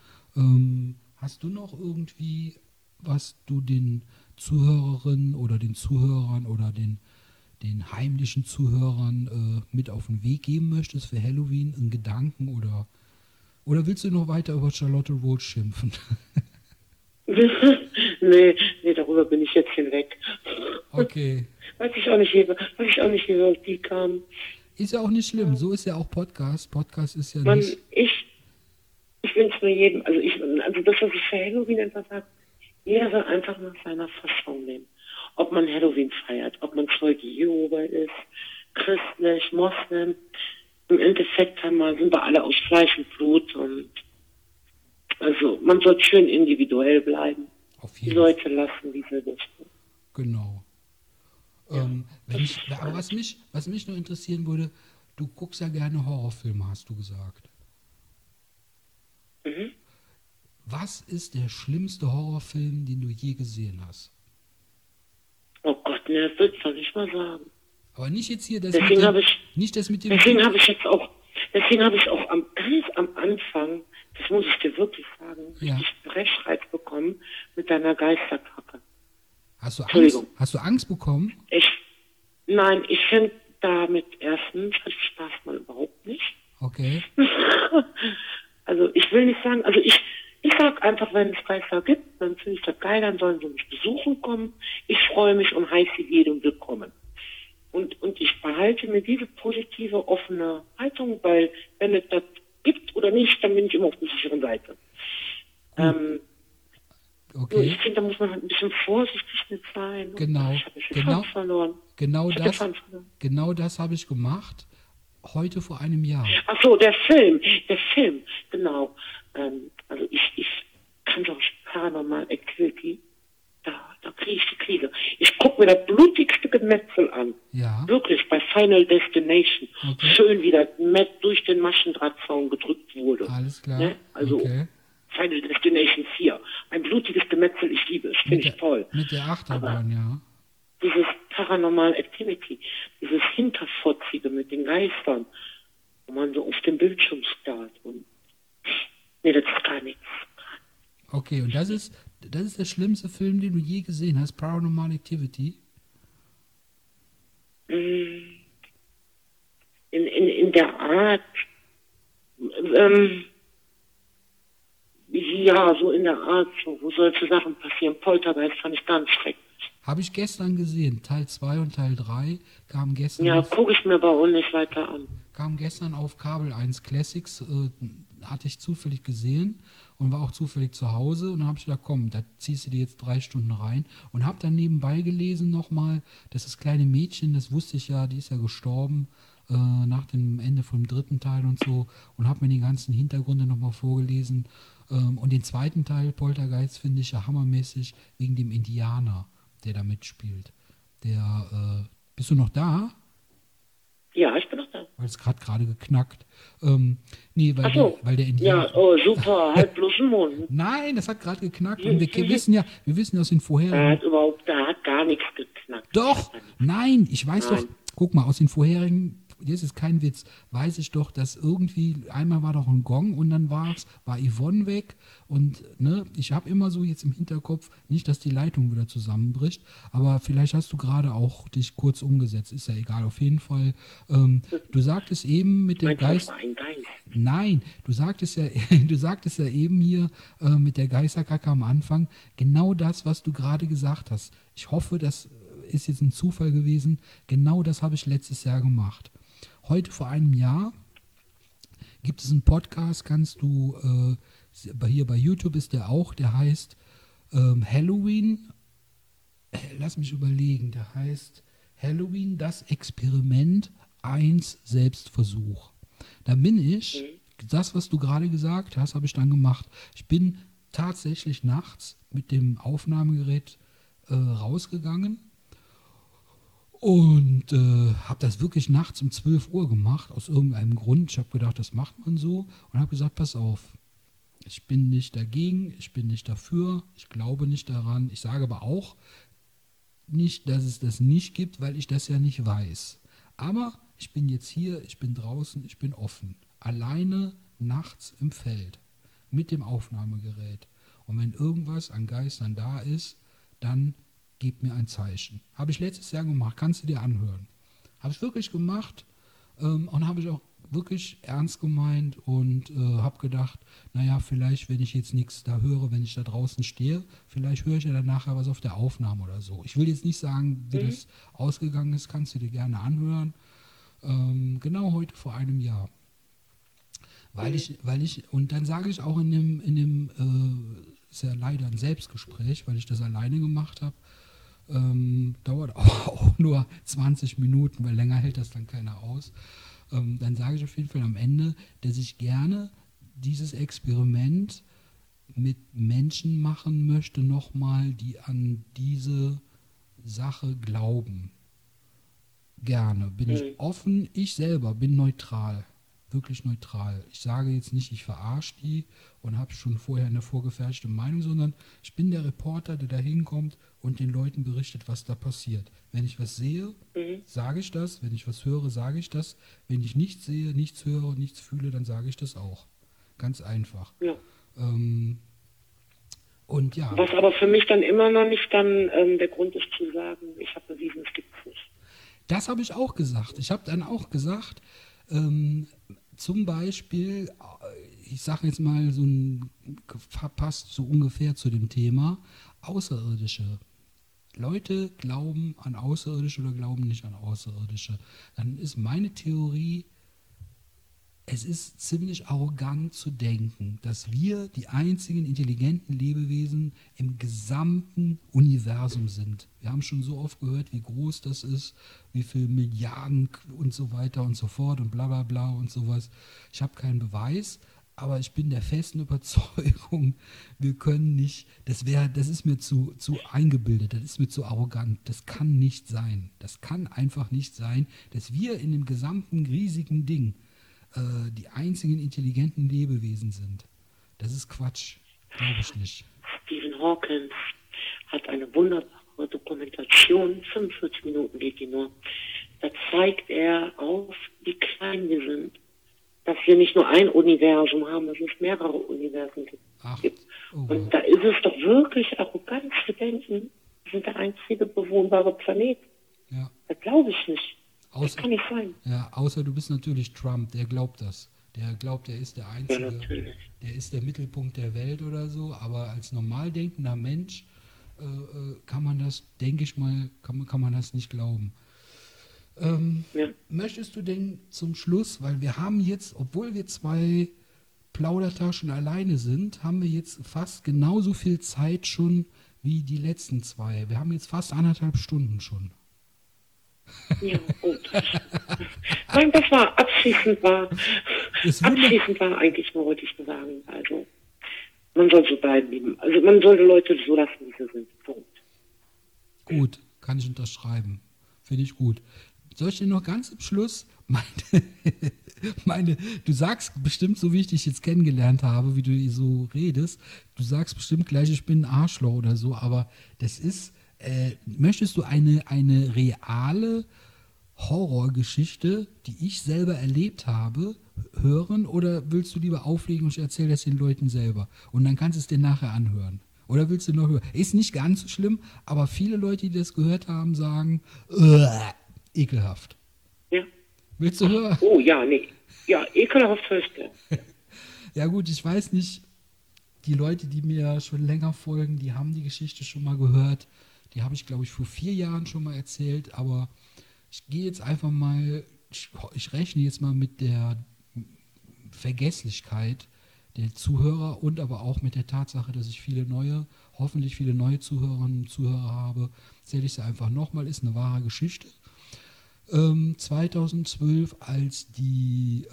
Hast du noch irgendwie, was du den Zuhörerinnen oder den Zuhörern oder den heimlichen Zuhörern mit auf den Weg geben möchtest für Halloween, einen Gedanken oder willst du noch weiter über Charlotte Roth schimpfen? nee, darüber bin ich jetzt hinweg. Okay. Weiß ich auch nicht, wie wir auf die kamen. Ist ja auch nicht schlimm, so ist ja auch Podcast. Podcast ist ja nicht... Ich wünsche es nur jedem, also das, was ich für Halloween einfach sage, jeder soll einfach nach seiner Fassung nehmen. Ob man Halloween feiert, ob man Zeuge Jehova ist, christlich, Moslem, im Endeffekt sind wir alle aus Fleisch und Blut und also man soll schön individuell bleiben. Auf jeden Fall. Die Leute lassen, wie sie wissen. Genau. Ja, aber was mich nur interessieren würde, du guckst ja gerne Horrorfilme, hast du gesagt. Mhm. Was ist der schlimmste Horrorfilm, den du je gesehen hast? Oh Gott, ne, das willst du nicht mal sagen. Aber nicht jetzt hier, deswegen habe ich auch ganz am Anfang, das muss ich dir wirklich sagen, richtig Brechreiz bekommen mit deiner Geisterkappe. Hast du Angst bekommen? Nein, ich finde damit erstens Spaß mal überhaupt nicht. Okay. Also ich will nicht sagen, also ich sag einfach, wenn es Geister gibt, dann finde ich das geil, dann sollen sie mich besuchen kommen. Ich freue mich und heiße jedem willkommen. Und ich behalte mir diese positive, offene Haltung, weil wenn es das gibt oder nicht, dann bin ich immer auf der sicheren Seite. Okay. Ich finde, da muss man halt ein bisschen vorsichtig mit sein. Genau. Ich habe Stefan verloren. Genau das habe ich gemacht. Heute vor einem Jahr. Ach so, der Film, genau. Also ich kann doch Paranormal Activity, da kriege ich die Krise. Ich gucke mir das blutigste Gemetzel an. Ja. Wirklich, bei Final Destination. Okay. Schön, wie das Met durch den Maschendrahtzaun gedrückt wurde. Alles klar. Ne? Also okay. Final Destination 4. Ein blutiges Gemetzel, ich liebe es, finde ich toll. Mit der Achterbahn, ja. Dieses Paranormal Activity, dieses Hinterfotzige mit den Geistern, wo man so auf dem Bildschirm starrt. Nee, das ist gar nichts. Okay, und das ist der schlimmste Film, den du je gesehen hast, Paranormal Activity? In der Art, ja, so in der Art, wo solche Sachen passieren. Poltergeist fand ich ganz schrecklich. Habe ich gestern gesehen. Teil 2 und Teil 3 kamen gestern... Ja, gucke ich mir aber auch nicht weiter an. Kamen gestern auf Kabel 1 Classics, hatte ich zufällig gesehen und war auch zufällig zu Hause. Und dann habe ich gedacht, komm, da ziehst du dir jetzt 3 Stunden rein. Und habe dann nebenbei gelesen nochmal, dass das kleine Mädchen, das wusste ich ja, die ist ja gestorben nach dem Ende vom 3. Teil und so. Und habe mir die ganzen Hintergründe nochmal vorgelesen. Und den 2. Teil, Poltergeist, finde ich ja hammermäßig wegen dem Indianer, der da mitspielt. Bist du noch da? Ja, ich bin noch da. Weil es gerade geknackt. Weil der Indianer... Ja, oh, super, halb bloß im Mund. Nein, das hat gerade geknackt. Und wir wissen ja aus den vorherigen... Da hat gar nichts geknackt. Doch, nein, ich weiß doch... Guck mal, aus den vorherigen... Jetzt ist kein Witz, weiß ich doch, dass irgendwie, einmal war doch ein Gong und dann war Yvonne weg und ne, ich habe immer so jetzt im Hinterkopf, nicht, dass die Leitung wieder zusammenbricht, aber vielleicht hast du gerade auch dich kurz umgesetzt, ist ja egal, auf jeden Fall. Du sagtest eben mit dem Geist... Nein, du sagtest ja eben hier mit der Geisterkacke am Anfang genau das, was du gerade gesagt hast. Ich hoffe, das ist jetzt ein Zufall gewesen, genau das habe ich letztes Jahr gemacht. Heute vor einem Jahr gibt es einen Podcast, kannst du, hier bei YouTube ist der auch, der heißt Halloween, lass mich überlegen, der heißt Halloween, das Experiment 1 Selbstversuch. Da bin ich, das was du gerade gesagt hast, habe ich dann gemacht. Ich bin tatsächlich nachts mit dem Aufnahmegerät rausgegangen. Und habe das wirklich nachts um 12 Uhr gemacht, aus irgendeinem Grund. Ich habe gedacht, das macht man so. Und habe gesagt, pass auf, ich bin nicht dagegen, ich bin nicht dafür, ich glaube nicht daran. Ich sage aber auch, nicht, dass es das nicht gibt, weil ich das ja nicht weiß. Aber ich bin jetzt hier, ich bin draußen, ich bin offen. Alleine nachts im Feld mit dem Aufnahmegerät. Und wenn irgendwas an Geistern da ist, dann gib mir ein Zeichen. Habe ich letztes Jahr gemacht, kannst du dir anhören. Habe ich wirklich gemacht und habe ich auch wirklich ernst gemeint und habe gedacht, naja, vielleicht, wenn ich jetzt nichts da höre, wenn ich da draußen stehe, vielleicht höre ich ja dann nachher was auf der Aufnahme oder so. Ich will jetzt nicht sagen, wie das ausgegangen ist, kannst du dir gerne anhören. Genau heute vor einem Jahr. Weil ich, und dann sage ich auch in dem ist ja leider ein Selbstgespräch, weil ich das alleine gemacht habe, dauert auch nur 20 Minuten, weil länger hält das dann keiner aus. Dann sage ich auf jeden Fall am Ende, dass ich gerne dieses Experiment mit Menschen machen möchte, nochmal, die an diese Sache glauben. Gerne. Bin ich offen, ich selber bin neutral. Wirklich neutral. Ich sage jetzt nicht, ich verarsche die und habe schon vorher eine vorgefertigte Meinung, sondern ich bin der Reporter, der da hinkommt und den Leuten berichtet, was da passiert. Wenn ich was sehe, sage ich das. Wenn ich was höre, sage ich das. Wenn ich nichts sehe, nichts höre, nichts fühle, dann sage ich das auch. Ganz einfach. Ja. Und ja. Was aber für mich dann immer noch nicht dann der Grund ist zu sagen, ich habe bewiesen, es gibt es nicht. Das habe ich auch gesagt. Ich habe dann auch gesagt, zum Beispiel, ich sage jetzt mal, so ein, passt so ungefähr zu dem Thema, Außerirdische. Leute glauben an Außerirdische oder glauben nicht an Außerirdische. Dann ist meine Theorie, es ist ziemlich arrogant zu denken, dass wir die einzigen intelligenten Lebewesen im gesamten Universum sind. Wir haben schon so oft gehört, wie groß das ist, wie viele Milliarden und so weiter und so fort und bla bla bla und sowas. Ich habe keinen Beweis, aber ich bin der festen Überzeugung, wir können nicht, das ist mir zu eingebildet, das ist mir zu arrogant, das kann nicht sein. Das kann einfach nicht sein, dass wir in dem gesamten riesigen Ding die einzigen intelligenten Lebewesen sind. Das ist Quatsch, glaube ich nicht. Stephen Hawking hat eine wunderbare Dokumentation, 45 Minuten geht die nur. Da zeigt er auf, wie klein wir sind. Dass wir nicht nur ein Universum haben, dass es mehrere Universen gibt. Und da ist es doch wirklich arrogant zu denken, wir sind der einzige bewohnbare Planet. Ja. Das glaube ich nicht. Das kann nicht sein. Ja, außer du bist natürlich Trump, der glaubt das. Der glaubt, er ist der Einzige, ja, der ist der Mittelpunkt der Welt oder so. Aber als normal denkender Mensch kann man das, denke ich mal, kann man das nicht glauben. Möchtest du denn zum Schluss, weil wir haben jetzt, obwohl wir zwei Plaudertaschen alleine sind, haben wir jetzt fast genauso viel Zeit schon wie die letzten zwei. Wir haben jetzt fast 1,5 Stunden schon. Ja, gut. Nein, das war abschließend war eigentlich nur, wollte ich sagen. Also, man soll so bleiben lieben. Also, man soll die Leute so lassen, wie sie sind. Punkt. Gut, kann ich unterschreiben. Finde ich gut. Soll ich dir noch ganz am Schluss meine, du sagst bestimmt, so wie ich dich jetzt kennengelernt habe, wie du so redest, du sagst bestimmt gleich, ich bin ein Arschloch oder so, aber das ist, möchtest du eine reale Horrorgeschichte, die ich selber erlebt habe, hören oder willst du lieber auflegen und ich erzähle das den Leuten selber und dann kannst du es dir nachher anhören oder willst du noch hören? Ist nicht ganz so schlimm, aber viele Leute, die das gehört haben, sagen, ekelhaft. Ja. Willst du hören? Oh ja, nee. Ja, ekelhaft höre ich dir. Ja gut, ich weiß nicht, die Leute, die mir schon länger folgen, die haben die Geschichte schon mal gehört. Die habe ich, glaube ich, vor 4 Jahren schon mal erzählt, aber ich gehe jetzt einfach mal, ich rechne jetzt mal mit der Vergesslichkeit der Zuhörer und aber auch mit der Tatsache, dass ich hoffentlich viele neue Zuhörerinnen und Zuhörer habe. Erzähle ich sie einfach nochmal, ist eine wahre Geschichte. 2012, als die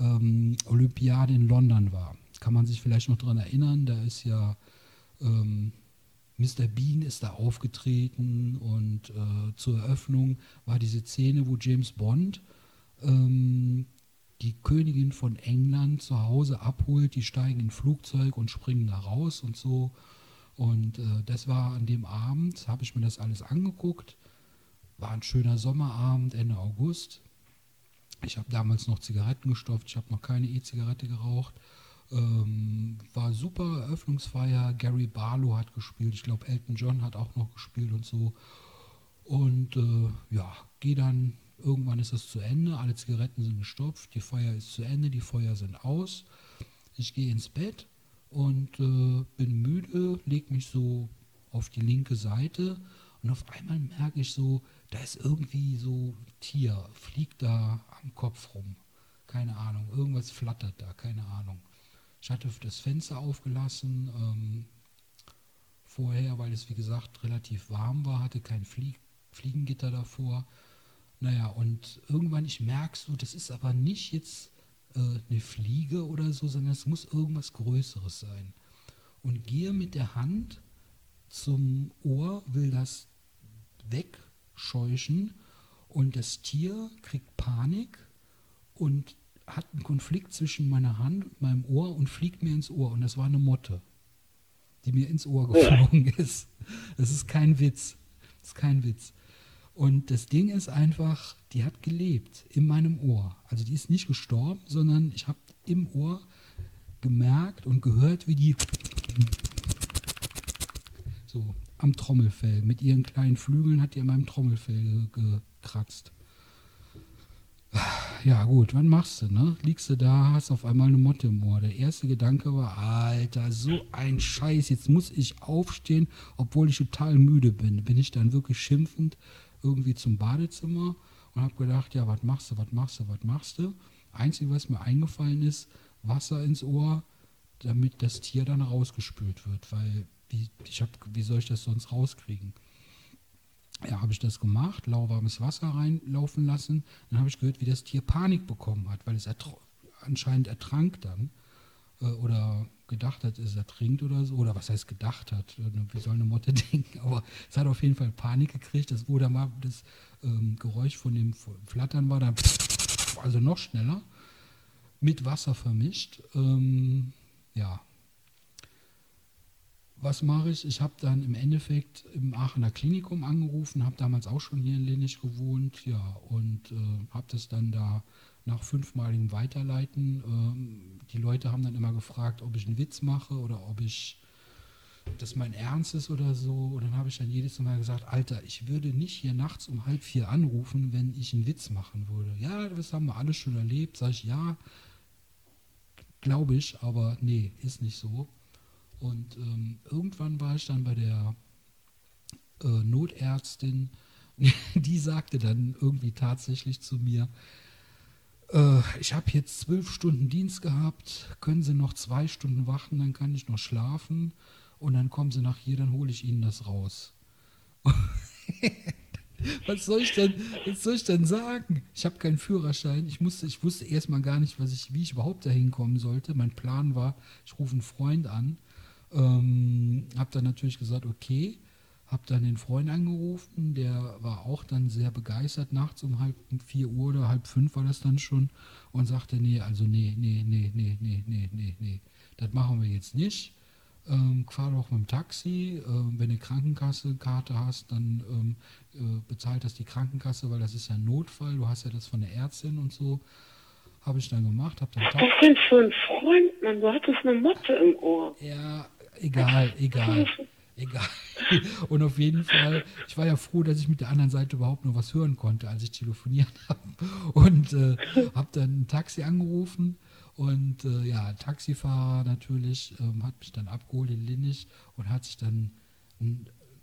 Olympiade in London war, kann man sich vielleicht noch daran erinnern, da ist ja... Mr. Bean ist da aufgetreten und zur Eröffnung war diese Szene, wo James Bond die Königin von England zu Hause abholt, die steigen in ein Flugzeug und springen da raus und so. Und das war an dem Abend, habe ich mir das alles angeguckt War ein schöner Sommerabend, Ende August. Ich habe damals noch Zigaretten gestopft, ich habe noch keine E-Zigarette geraucht. War super Eröffnungsfeier, Gary Barlow hat gespielt, ich glaube Elton John hat auch noch gespielt und so. Und ja, gehe dann, irgendwann ist das zu Ende, alle Zigaretten sind gestopft, die Feier ist zu Ende, die Feuer sind aus. Ich gehe ins Bett und bin müde, lege mich so auf die linke Seite und auf einmal merke ich so, da ist irgendwie so ein Tier, fliegt da am Kopf rum. Keine Ahnung, irgendwas flattert da, keine Ahnung. Ich hatte das Fenster aufgelassen, vorher, weil es wie gesagt relativ warm war, hatte kein Fliegengitter davor. Naja, und irgendwann, ich merke so, das ist aber nicht jetzt eine Fliege oder so, sondern es muss irgendwas Größeres sein. Und gehe mit der Hand zum Ohr, will das wegscheuchen und das Tier kriegt Panik und hat einen Konflikt zwischen meiner Hand und meinem Ohr und fliegt mir ins Ohr. Und das war eine Motte, die mir ins Ohr geflogen ist. Das ist kein Witz. Das ist kein Witz. Und das Ding ist einfach, die hat gelebt in meinem Ohr. Also die ist nicht gestorben, sondern ich habe im Ohr gemerkt und gehört, wie die so am Trommelfell, mit ihren kleinen Flügeln hat die an meinem Trommelfell gekratzt. Ja gut, wann machst du, ne? Liegst du da, hast auf einmal eine Motte im Ohr. Der erste Gedanke war, Alter, so ein Scheiß, jetzt muss ich aufstehen, obwohl ich total müde bin. Bin ich dann wirklich schimpfend irgendwie zum Badezimmer und habe gedacht, ja, was machst du, was machst du, was machst du? Einzige, was mir eingefallen ist, Wasser ins Ohr, damit das Tier dann rausgespült wird, weil wie soll ich das sonst rauskriegen? Ja, habe ich das gemacht, lauwarmes Wasser reinlaufen lassen, dann habe ich gehört, wie das Tier Panik bekommen hat, weil es anscheinend ertrank dann oder gedacht hat, es ertrinkt oder so, oder was heißt gedacht hat, wie soll eine Motte denken, aber es hat auf jeden Fall Panik gekriegt, das wurde mal das Geräusch von dem Flattern war dann, also noch schneller, mit Wasser vermischt, ja. Was mache ich? Ich habe dann im Endeffekt im Aachener Klinikum angerufen, habe damals auch schon hier in Lenich gewohnt, ja, und habe das dann da nach fünfmaligem Weiterleiten. Die Leute haben dann immer gefragt, ob ich einen Witz mache oder ob ich das mein Ernst ist oder so. Und dann habe ich dann jedes Mal gesagt, Alter, ich würde nicht hier nachts um 3:30 anrufen, wenn ich einen Witz machen würde. Ja, das haben wir alles schon erlebt. Sag ich, ja, glaube ich, aber nee, ist nicht so. Und irgendwann war ich dann bei der Notärztin, die sagte dann irgendwie tatsächlich zu mir, ich habe jetzt 12 Stunden Dienst gehabt, können Sie noch 2 Stunden wachen, dann kann ich noch schlafen und dann kommen Sie nach hier, dann hole ich Ihnen das raus. Was soll ich denn sagen? Ich habe keinen Führerschein. Ich wusste erstmal gar nicht, wie ich überhaupt dahin kommen sollte. Mein Plan war, ich rufe einen Freund an. Habe dann natürlich gesagt, okay, habe dann den Freund angerufen, der war auch dann sehr begeistert, nachts um 3:30 oder 4:30 war das dann schon und sagte, nee, das machen wir jetzt nicht, fahr doch mit dem Taxi, wenn du Krankenkassenkarte hast, dann bezahlt das die Krankenkasse, weil das ist ja ein Notfall, du hast ja das von der Ärztin und so. Habe ich dann gemacht. Was ist das denn für ein Freund, Mann? Du hattest eine Motte im Ohr. Ja, egal. Und auf jeden Fall, ich war ja froh, dass ich mit der anderen Seite überhaupt noch was hören konnte, als ich telefoniert habe. Und habe dann ein Taxi angerufen. Und ja, Taxifahrer natürlich hat mich dann abgeholt in Lenich und hat sich dann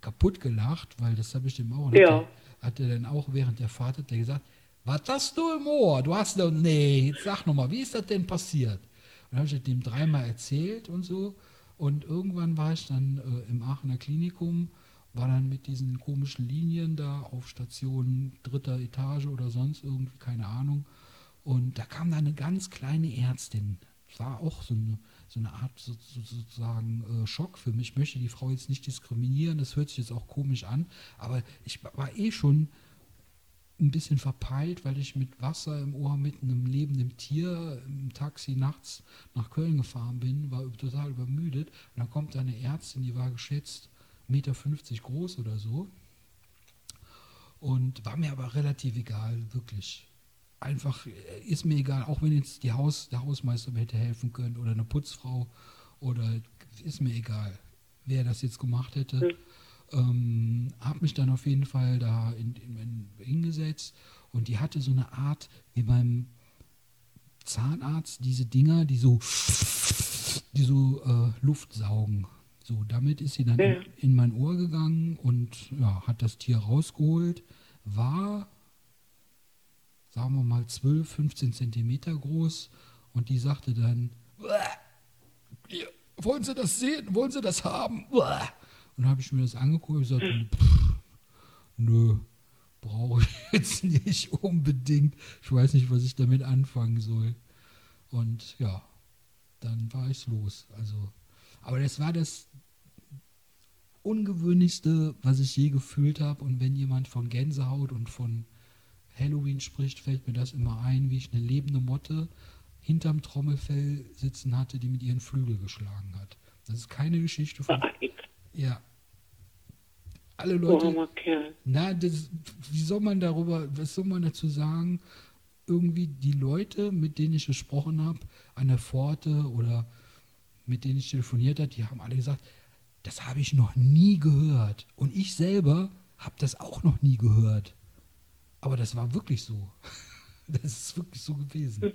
kaputt gelacht, weil das habe ich dem auch. Ja. Hat er dann auch während der Fahrt hat er gesagt, was hast du im Ohr? Du hast doch, nee, jetzt sag nochmal, wie ist das denn passiert? Und dann habe ich dem 3-mal erzählt und so. Und irgendwann war ich dann im Aachener Klinikum, war dann mit diesen komischen Linien da auf Station 3. Etage oder sonst irgendwie, keine Ahnung. Und da kam dann eine ganz kleine Ärztin. Das war auch so eine Art sozusagen Schock für mich. Ich möchte die Frau jetzt nicht diskriminieren, das hört sich jetzt auch komisch an. Aber ich war schon ein bisschen verpeilt, weil ich mit Wasser im Ohr mit einem lebenden Tier im Taxi nachts nach Köln gefahren bin, war total übermüdet. Und dann kommt eine Ärztin, die war geschätzt 1,50 Meter groß oder so und war mir aber relativ egal, wirklich. Einfach ist mir egal, auch wenn jetzt der Hausmeister mir hätte helfen können oder eine Putzfrau oder ist mir egal, wer das jetzt gemacht hätte. Mhm. Habe mich dann auf jeden Fall da hingesetzt und die hatte so eine Art wie beim Zahnarzt, diese Dinger, die so Luft saugen. So, damit ist sie dann in mein Ohr gegangen und ja, hat das Tier rausgeholt. War, sagen wir mal, 12, 15 Zentimeter groß und die sagte dann, wollen Sie das sehen? Wollen Sie das haben? Und dann habe ich mir das angeguckt und gesagt, nö, brauche ich jetzt nicht unbedingt. Ich weiß nicht, was ich damit anfangen soll. Und ja, dann war ich los. Also, aber das war das Ungewöhnlichste, was ich je gefühlt habe. Und wenn jemand von Gänsehaut und von Halloween spricht, fällt mir das immer ein, wie ich eine lebende Motte hinterm Trommelfell sitzen hatte, die mit ihren Flügeln geschlagen hat. Das ist keine Geschichte von... Ja. Alle Leute... Oh, okay. Na, das, wie soll man darüber... Was soll man dazu sagen? Irgendwie die Leute, mit denen ich gesprochen habe, an der Pforte oder mit denen ich telefoniert habe, die haben alle gesagt, das habe ich noch nie gehört. Und ich selber habe das auch noch nie gehört. Aber das war wirklich so. Das ist wirklich so gewesen.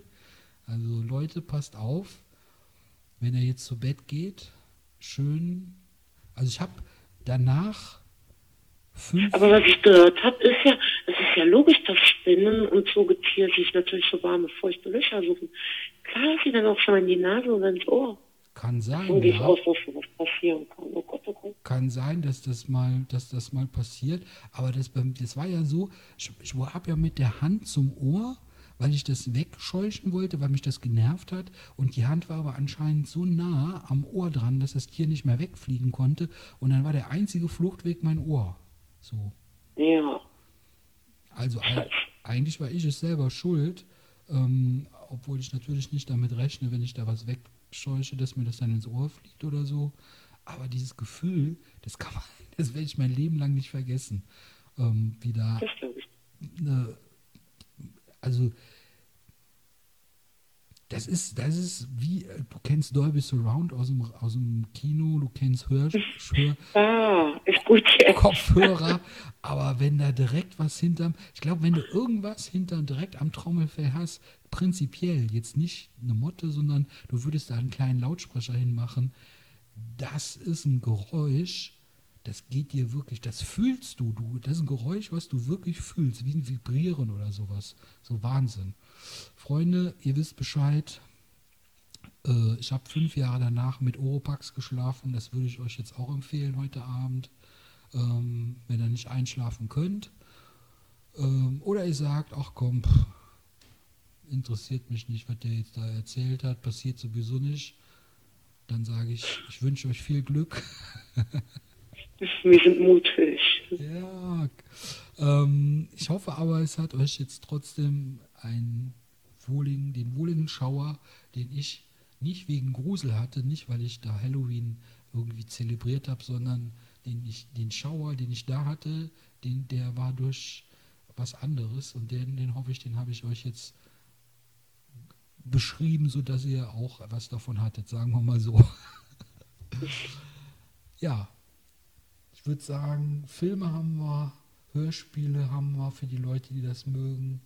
Also Leute, passt auf, wenn ihr jetzt zu Bett geht, schön... Also ich habe danach 5... Aber was ich gehört habe, ist ja, es ist ja logisch, dass Spinnen und so Getier sich natürlich so warme, feuchte Löcher suchen. Klar, dass sie dann auch schon in die Nase oder ins Ohr. Kann sein, und ich aus, dass sowas passieren kann. Oh Gott, oh Gott. Kann sein, dass das mal passiert. Aber das war ja so, ich habe ja mit der Hand zum Ohr, weil ich das wegscheuchen wollte, weil mich das genervt hat. Und die Hand war aber anscheinend so nah am Ohr dran, dass das Tier nicht mehr wegfliegen konnte. Und dann war der einzige Fluchtweg mein Ohr. So. Ja. Also eigentlich war ich es selber schuld, obwohl ich natürlich nicht damit rechne, wenn ich da was wegscheuche, dass mir das dann ins Ohr fliegt oder so. Aber dieses Gefühl, das werde ich mein Leben lang nicht vergessen. Wie da eine... Also, das ist wie, du kennst Dolby Surround aus dem Kino, du kennst Kopfhörer, aber wenn da direkt was hinterm, ich glaube, wenn du irgendwas hinterm direkt am Trommelfell hast, prinzipiell, jetzt nicht eine Motte, sondern du würdest da einen kleinen Lautsprecher hinmachen, das ist ein Geräusch, das geht dir wirklich, das fühlst du, das ist ein Geräusch, was du wirklich fühlst, wie ein Vibrieren oder sowas. So Wahnsinn. Freunde, ihr wisst Bescheid, ich habe 5 Jahre danach mit Oropax geschlafen, das würde ich euch jetzt auch empfehlen heute Abend, wenn ihr nicht einschlafen könnt. Oder ihr sagt, ach komm, interessiert mich nicht, was der jetzt da erzählt hat, passiert sowieso nicht. Dann sage ich, ich wünsche euch viel Glück. Wir sind mutig. Ja, ich hoffe aber, es hat euch jetzt trotzdem den wohligen Schauer, den ich nicht wegen Grusel hatte, nicht weil ich da Halloween irgendwie zelebriert habe, sondern den Schauer, den ich da hatte, der war durch was anderes und den hoffe ich, den habe ich euch jetzt beschrieben, sodass ihr auch was davon hattet, sagen wir mal so. Ja. Ich würde sagen, Filme haben wir, Hörspiele haben wir für die Leute, die das mögen.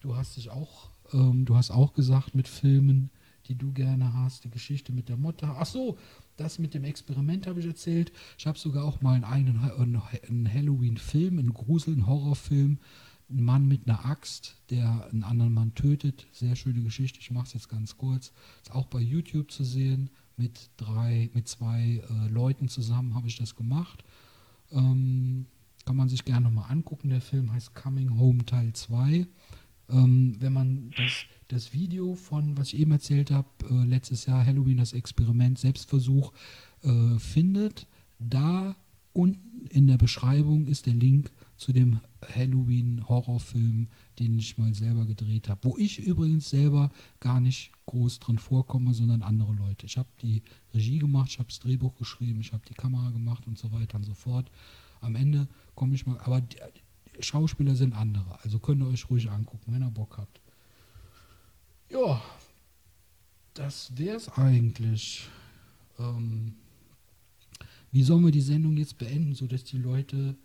Du hast auch gesagt mit Filmen, die du gerne hast, die Geschichte mit der Mutter. Ach so, das mit dem Experiment habe ich erzählt. Ich habe sogar auch mal einen eigenen Halloween-Film, einen gruseligen Horrorfilm. Ein Mann mit einer Axt, der einen anderen Mann tötet. Sehr schöne Geschichte, ich mache es jetzt ganz kurz. Ist auch bei YouTube zu sehen. Mit zwei Leuten zusammen habe ich das gemacht. Kann man sich gerne nochmal angucken. Der Film heißt Coming Home Teil 2. Wenn man das Video von, was ich eben erzählt habe, letztes Jahr Halloween, das Experiment, Selbstversuch, findet, da unten in der Beschreibung ist der Link zu dem Halloween-Horrorfilm, den ich mal selber gedreht habe. Wo ich übrigens selber gar nicht groß drin vorkomme, sondern andere Leute. Ich habe die Regie gemacht, ich habe das Drehbuch geschrieben, ich habe die Kamera gemacht und so weiter und so fort. Am Ende komme ich mal... Aber Schauspieler sind andere. Also könnt ihr euch ruhig angucken, wenn ihr Bock habt. Ja, das wär's eigentlich. Wie sollen wir die Sendung jetzt beenden, sodass die Leute...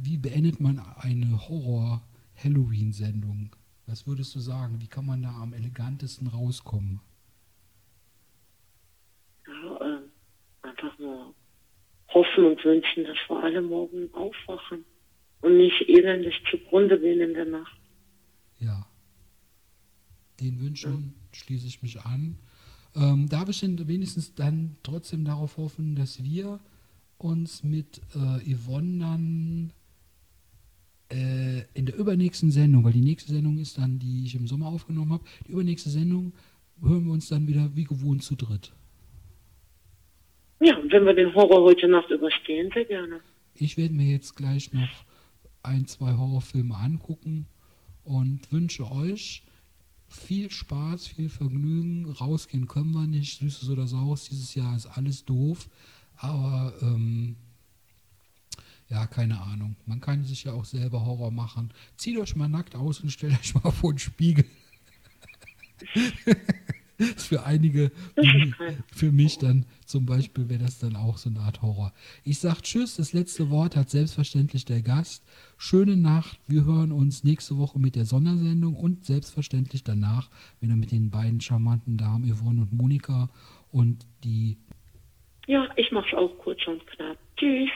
Wie beendet man eine Horror-Halloween-Sendung? Was würdest du sagen? Wie kann man da am elegantesten rauskommen? Ja, einfach nur hoffen und wünschen, dass wir alle morgen aufwachen und nicht elendig zugrunde gehen in der Nacht. Ja. Den Wünschen schließe ich mich an. Darf ich denn wenigstens dann trotzdem darauf hoffen, dass wir uns mit Yvonne dann in der übernächsten Sendung, weil die nächste Sendung ist dann, die ich im Sommer aufgenommen habe, die übernächste Sendung hören wir uns dann wieder wie gewohnt zu dritt. Ja, und wenn wir den Horror heute Nacht überstehen, sehr gerne. Ich werde mir jetzt gleich noch 1-2 Horrorfilme angucken und wünsche euch viel Spaß, viel Vergnügen. Rausgehen können wir nicht, Süßes oder Saures, dieses Jahr ist alles doof. Aber, ja, keine Ahnung. Man kann sich ja auch selber Horror machen. Zieht euch mal nackt aus und stellt euch mal vor den Spiegel. Das ist für einige, für mich dann zum Beispiel, wäre das dann auch so eine Art Horror. Ich sag tschüss, das letzte Wort hat selbstverständlich der Gast. Schöne Nacht, wir hören uns nächste Woche mit der Sondersendung und selbstverständlich danach wieder mit den beiden charmanten Damen Yvonne und Monika und die... Ja, ich mach's auch kurz und knapp. Tschüss.